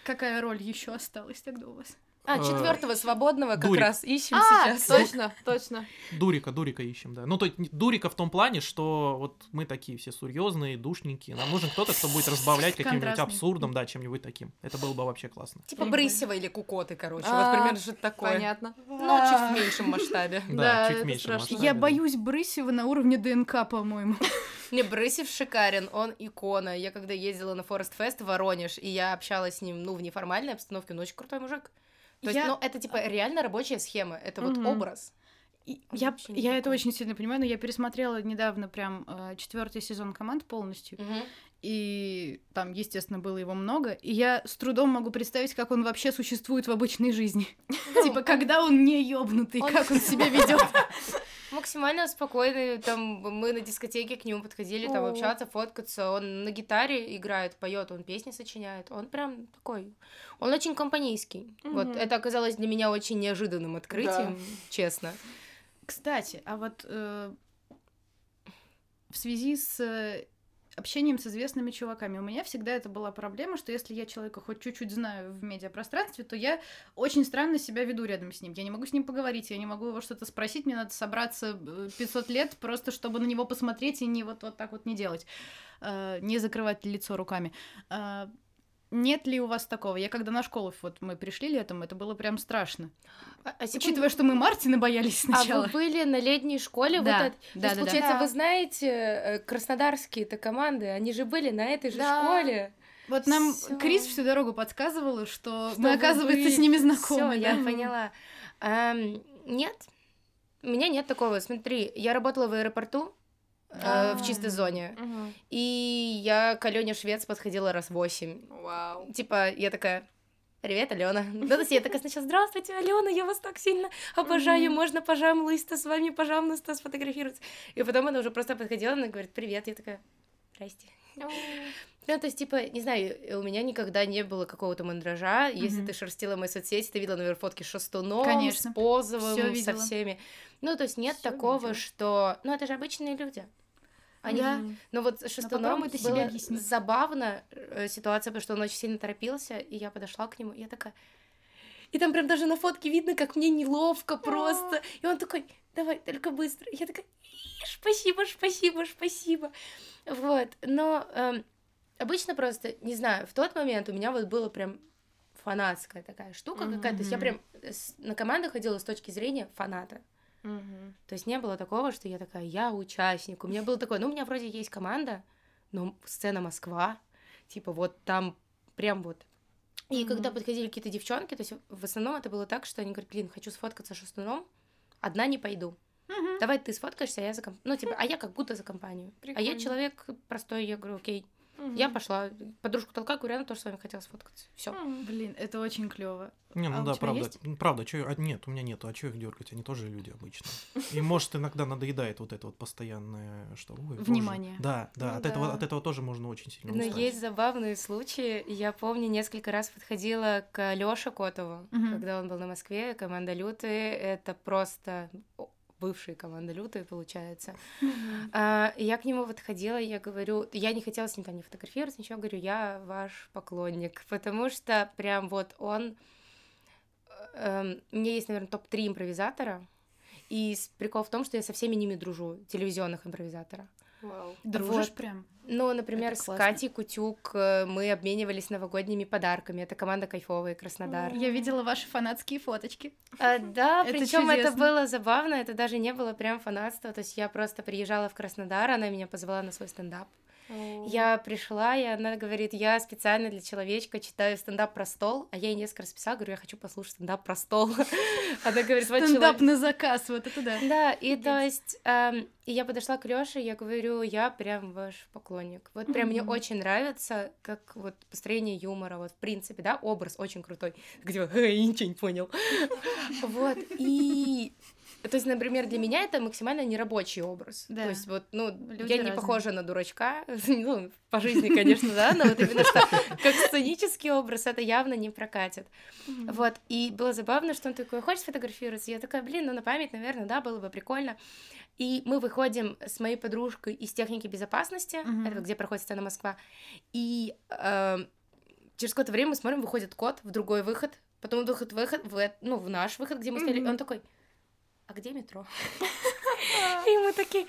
Какая роль еще осталась тогда у вас? А, 4-го свободного как раз ищем сейчас. Точно. Дурика ищем, да. Ну, то есть Дурика в том плане, что вот мы такие все серьезные, душненькие. Нам нужен кто-то, кто будет разбавлять каким-нибудь абсурдом, да, чем-нибудь таким. Это было бы вообще классно. Типа Брысева или Кукоты, короче. Вот примерно что-то такое. Понятно. Ну, чуть в меньшем масштабе. Да, чуть в меньшем масштабе. Я боюсь Брысева на уровне ДНК, по-моему. Не, Брысев шикарен, он икона. Я когда ездила на Форест-фест в Воронеж, и я общалась с ним, ну, в неформальной обстановке, но очень крутой мужик. То есть, ну, это, типа, реально рабочая схема, это вот образ. Я это очень сильно понимаю, но я пересмотрела недавно прям 4-й сезон «Команд» полностью, и там, естественно, было его много, и я с трудом могу представить, как он вообще существует в обычной жизни. Типа, когда он не ёбнутый, как он себя ведет. Максимально спокойный, там, мы на дискотеке к нему подходили, там, общаться, фоткаться, он на гитаре играет, поет, он песни сочиняет, он прям такой, он очень компанейский, вот, это оказалось для меня очень неожиданным открытием, честно. Кстати, а вот в связи с общением с известными чуваками. У меня всегда это была проблема, что если я человека хоть чуть-чуть знаю в медиапространстве, то я очень странно себя веду рядом с ним. Я не могу с ним поговорить, я не могу его что-то спросить, мне надо собраться 500 лет просто, чтобы на него посмотреть и не вот так вот не делать, не закрывать лицо руками. Нет ли у вас такого? Я когда на школу, вот мы пришли летом, это было прям страшно. Учитывая, что мы Мартина боялись сначала. А вы были на летней школе? Да, вот да, да. Получается, да. Вы знаете, краснодарские-то команды, они же были на этой же школе. Вот нам всё. Крис всю дорогу подсказывала, что мы, оказывается, с ними знакомы. Всё, да? Я поняла. Нет, у меня нет такого. Смотри, я работала в аэропорту, в чистой зоне. И я к Алене Швец подходила раз 8. Вау. Типа, я такая: «Привет, Алена». Да, то есть я такая сначала: «Здравствуйте, Алена, я вас так сильно обожаю, можно, пожалуйста, с вами, пожалуйста, сфотографироваться». И потом она уже просто подходила, она говорит: «Привет». Я такая: «Здрасте». Ну, то есть, типа, не знаю, у меня никогда не было какого-то мандража. Если ты шерстила мои соцсети, ты видела, наверное, фотки с Шестуном, с Позовым, со всеми. Ну, то есть нет такого, что... Ну, это же обычные люди. Они... Да. Но вот с Шестуном было забавно ситуация, потому что он очень сильно торопился, и я подошла к нему, и я такая... И там прям даже на фотке видно, как мне неловко просто. И он такой: «Давай, только быстро». И я такая: спасибо. Вот, но обычно просто, не знаю, в тот момент у меня вот было прям фанатская такая штука какая-то. То есть я прям на команду ходила с точки зрения фаната. То есть не было такого, что я такая: «Я участник». У меня было такое: ну, у меня вроде есть команда, но сцена Москва, типа вот там прям вот. И когда подходили какие-то девчонки, то есть в основном это было так, что они говорят: «Блин, хочу сфоткаться с Шестуном, одна не пойду». Давай ты сфоткаешься, а я за компанию. Ну, типа, а я как будто за компанию. Прикольно. А я человек простой, я говорю: «Окей». Я пошла, подружку толкаю, говорю: «Она тоже с вами хотела сфоткаться». Все. Блин, это очень клево. Не, ну да, правда. Есть? Правда, нет, у меня нету. А чё их дёргать? Они тоже люди обычно. И, может, иногда надоедает вот это вот постоянное... Что? Ой, внимание. Боже. Да, ну, от этого тоже можно очень сильно устать. Но есть забавные случаи. Я помню, несколько раз подходила к Лёше Котову, когда он был на Москве, команда «Лютые». Это просто... бывшие команды «Лютые», получается. Я к нему подходила, я говорю... Я не хотела с ним там не фотографироваться, ничего. Говорю: «Я ваш поклонник». Потому что прям вот он... У меня есть, наверное, топ-3 импровизатора. И прикол в том, что я со всеми ними дружу. Телевизионных импровизаторов. Вау. Дружишь вот. Прям? Ну, например, с Катей Кутюк мы обменивались новогодними подарками. Это команда «Кайфовые», Краснодар. Я видела ваши фанатские фоточки. Да, причем это было забавно, это даже не было прям фанатство. То есть я просто приезжала в Краснодар, она меня позвала на свой стендап. Я пришла, и она говорит, я специально для человечка читаю стендап про стол, а я ей несколько раз писала, говорю, я хочу послушать стендап про стол. Она говорит, вот человек. Стендап на заказ, вот это да. Да, и то есть я подошла к Лёше, я говорю, я прям ваш поклонник. Вот прям мне очень нравится, как вот построение юмора, вот в принципе, да, образ очень крутой. Где я ничего не понял. Вот, и... То есть, например, для меня это максимально нерабочий образ. Да. То есть, вот, ну, люди я не разные. Похожа на дурачка, ну, по жизни, конечно, да, но вот именно что, как сценический образ, это явно не прокатит. Вот, и было забавно, что он такой, хочешь сфотографироваться? Я такая, блин, ну, на память, наверное, да, было бы прикольно. И мы выходим с моей подружкой из техники безопасности, это где проходит сцена Москва, и через какое-то время мы смотрим, выходит кот в другой выход, потом выход ну, в наш выход, где мы стояли, он такой... А где метро? И мы такие,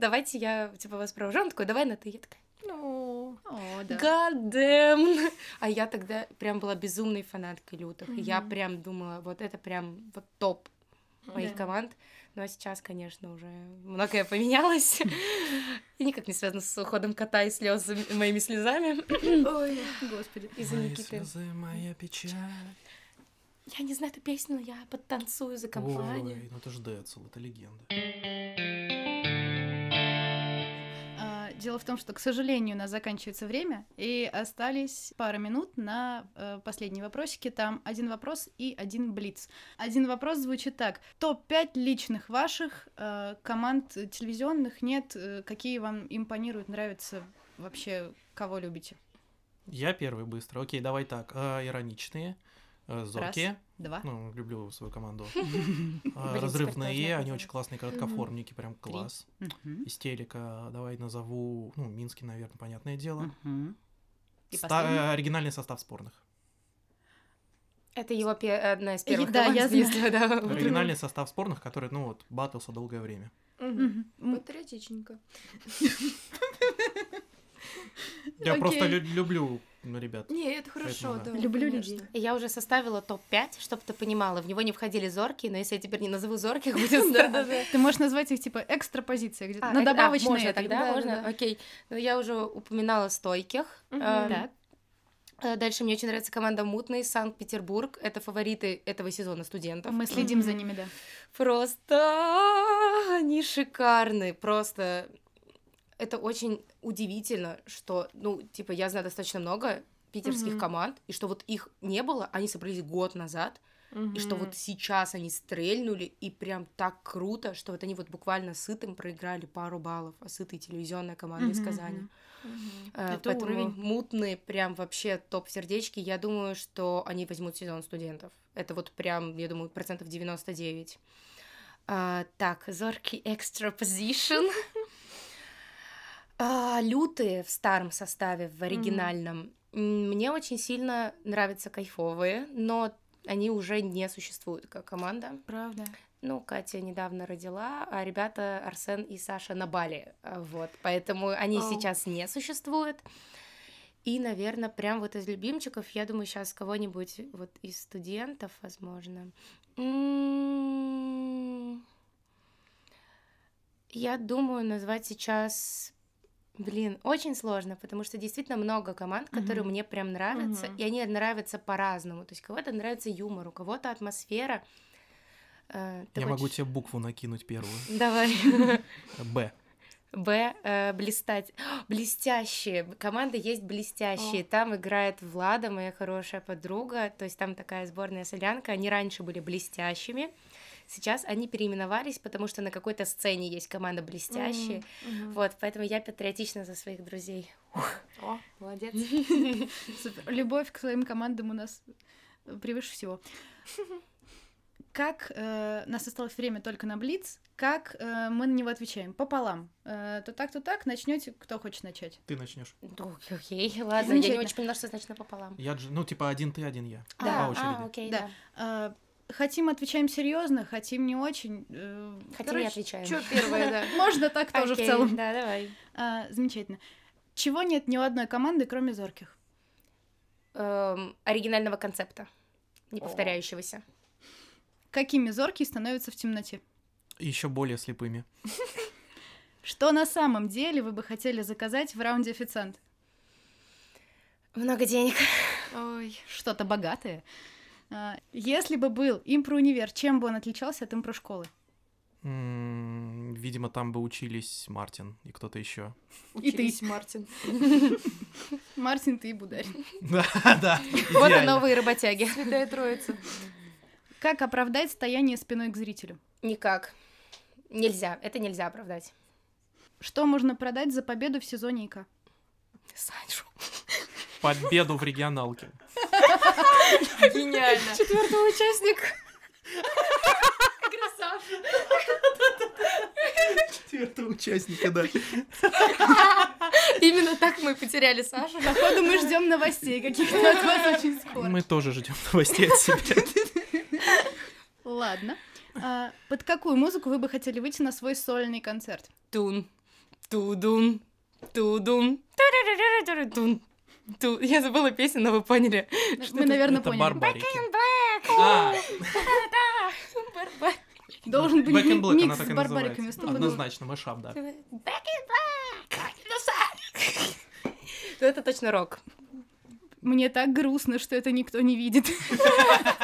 давайте я типа вас провожу. Он такой, давай на ты. Я такая, ну, god damn. А я тогда прям была безумной фанаткой лютых. Я прям думала, вот это прям вот топ моих команд. Ну, а сейчас, конечно, уже многое поменялось. И никак не связано с уходом кота и слез моими слезами. Ой, господи. Из-за Никиты. Мои слезы, моя печаль. Я не знаю эту песню, но я подтанцую за компанию. Ой, ну это ж Децл, это легенда. Дело в том, что, к сожалению, у нас заканчивается время, и остались пара минут на последние вопросики. Там один вопрос и один блиц. Один вопрос звучит так. Топ-5 личных ваших команд телевизионных нет. Какие вам импонируют, нравятся вообще, кого любите? Я первый быстро. Окей, давай так. Ироничные. Зоркие. Раз, два. Ну, люблю свою команду. Разрывные, они очень классные короткоформники, прям класс. Из телека, давай назову, ну, Минский, наверное, понятное дело. Оригинальный состав спорных. Это его одна из первых команд. Оригинальный состав спорных, который, ну, вот, баттался долгое время. Патриотичненько. Я просто люблю... Ну, ребят. Не, это хорошо, поэтому, да. Люблю людей. Я уже составила топ-5, чтобы ты понимала. В него не входили зоркие, но если я теперь не назову зорких, будет да. Ты можешь назвать их типа экстра-позиции, где-то на добавочные. Тогда можно, окей. Ну, я уже упоминала стойких. Дальше мне очень нравится команда «Мутный», Санкт-Петербург. Это фавориты этого сезона студентов. Мы следим за ними, да. Просто они шикарны, просто... Это очень удивительно, что, ну, типа, я знаю достаточно много питерских команд, и что вот их не было, они собрались год назад, и что вот сейчас они стрельнули, и прям так круто, что вот они вот буквально сытым проиграли пару баллов, а сытые телевизионная команда из Казани. Поэтому уровень. Мутные прям вообще топ-сердечки. Я думаю, что они возьмут сезон студентов. Это вот прям, я думаю, 99%. Так, зоркий экстра позишн. Лютые в старом составе, в оригинальном. Мне очень сильно нравятся кайфовые, но они уже не существуют как команда. Правда. Ну, Катя недавно родила, а ребята Арсен и Саша на Бали. Вот, поэтому они сейчас не существуют. И, наверное, прям вот из любимчиков, я думаю, сейчас кого-нибудь вот из студентов, возможно. Я думаю назвать сейчас... Блин, очень сложно, потому что действительно много команд, которые мне прям нравятся, и они нравятся по-разному. То есть кого-то нравится юмор, у кого-то атмосфера. Я могу тебе букву накинуть первую. Давай. Б. Б. Блистать. Блестящие. Команда есть блестящие. Там играет Влада, моя хорошая подруга. То есть там такая сборная солянка. Они раньше были блестящими. Сейчас они переименовались, потому что на какой-то сцене есть команда «Блестящие». Вот, поэтому я патриотична за своих друзей. О, молодец. Супер. Любовь к своим командам у нас превыше всего. Как... нас осталось время только на блиц. Как мы на него отвечаем? Пополам. То так. Начнёте, кто хочет начать? Ты начнешь. Окей, ладно. Я не очень поняла, что значит пополам. Ну, типа, один ты, один я. По очереди. Окей, да. Хотим, отвечаем серьезно, хотим, не очень. Хотим, короче, не отвечаем. Что первое, да? Можно так тоже в целом. Да, давай. Замечательно. Чего нет ни у одной команды, кроме Зорких? Оригинального концепта, не повторяющегося. Какими Зоркие становятся в темноте? Еще более слепыми. Что на самом деле вы бы хотели заказать в раунде официант? Много денег. Ой. Что-то богатое. Если бы был импро-универ, чем бы он отличался от импро-школы? Видимо, там бы учились Мартин и кто-то еще. Учились и ты. Мартин. Мартин, ты и Бударин. Да. Вот и новые работяги. Святая Троица. Как оправдать стояние спиной к зрителю? Никак. Нельзя. Это нельзя оправдать. Что можно продать за победу в сезоне ИК? Саню. Победу в регионалке. Гениально. Четвертый участник. Красавчик. Четвертый участник, да. Именно так мы потеряли Сашу. Походу мы ждем новостей каких-то от вас очень скоро. Мы тоже ждем новостей от себя. Ладно. Под какую музыку вы бы хотели выйти на свой сольный концерт? Тун. Тудун. Тудун. Тун. Я забыла песню, но вы поняли. Мы, наверное, поняли. Back in Black. Должен быть микс с барбариками. Однозначно, мэшап, да. Back in Black. Это точно рок. Мне так грустно, что это никто не видит.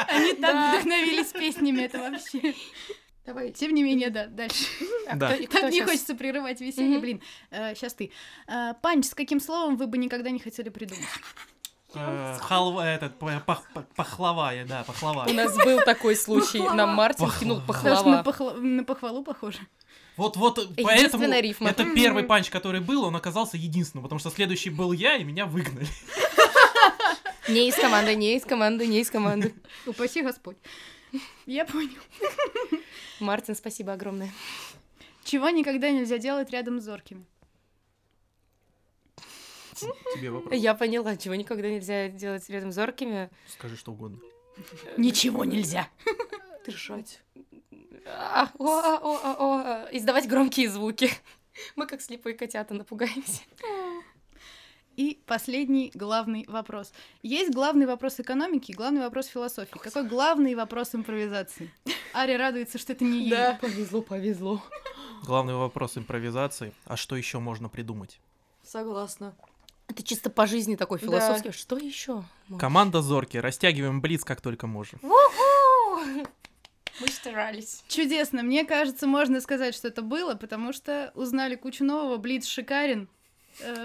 Они так вдохновились песнями, это вообще... Давай. Тем не менее, да, дальше. Так не хочется прерывать веселье, блин. Сейчас ты. Панч, с каким словом вы бы никогда не хотели придумать? Пахлава, да, пахлава. У нас был такой случай, нам Мартин кинул пахлава. На похвалу похоже. Вот, поэтому это первый панч, который был, он оказался единственным, потому что следующий был я, и меня выгнали. Не из команды. Упаси Господь. Я понял. Мартин, спасибо огромное. Чего никогда нельзя делать рядом с Зоркими? Тебе вопрос. Я поняла, чего никогда нельзя делать рядом с Зоркими. Скажи что угодно. Ничего нельзя. Дышать. Издавать громкие звуки. Мы как слепые котята напугаемся. И последний главный вопрос. Есть главный вопрос экономики и главный вопрос философии. Какой главный вопрос импровизации? Ари радуется, что это не ей. Да, повезло. Главный вопрос импровизации. А что еще можно придумать? Согласна. Это чисто по жизни такой философский. Да. Что еще? Команда Зорки. Растягиваем блиц, как только можем. У-ху! Мы старались. Чудесно. Мне кажется, можно сказать, что это было, потому что узнали кучу нового. Блиц шикарен.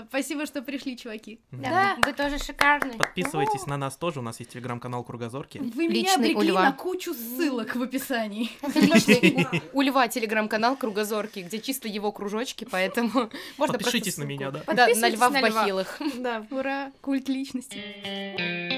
Спасибо, что пришли, чуваки. Да, вы тоже шикарны. Подписывайтесь на нас тоже, у нас есть телеграм-канал Кругозорки. Вы меня обрекли на кучу ссылок в описании. У Льва телеграм-канал Кругозорки, где чисто его кружочки, поэтому... Подпишитесь на меня, да. Да, на Льва в бахилах. Да, ура, культ личности.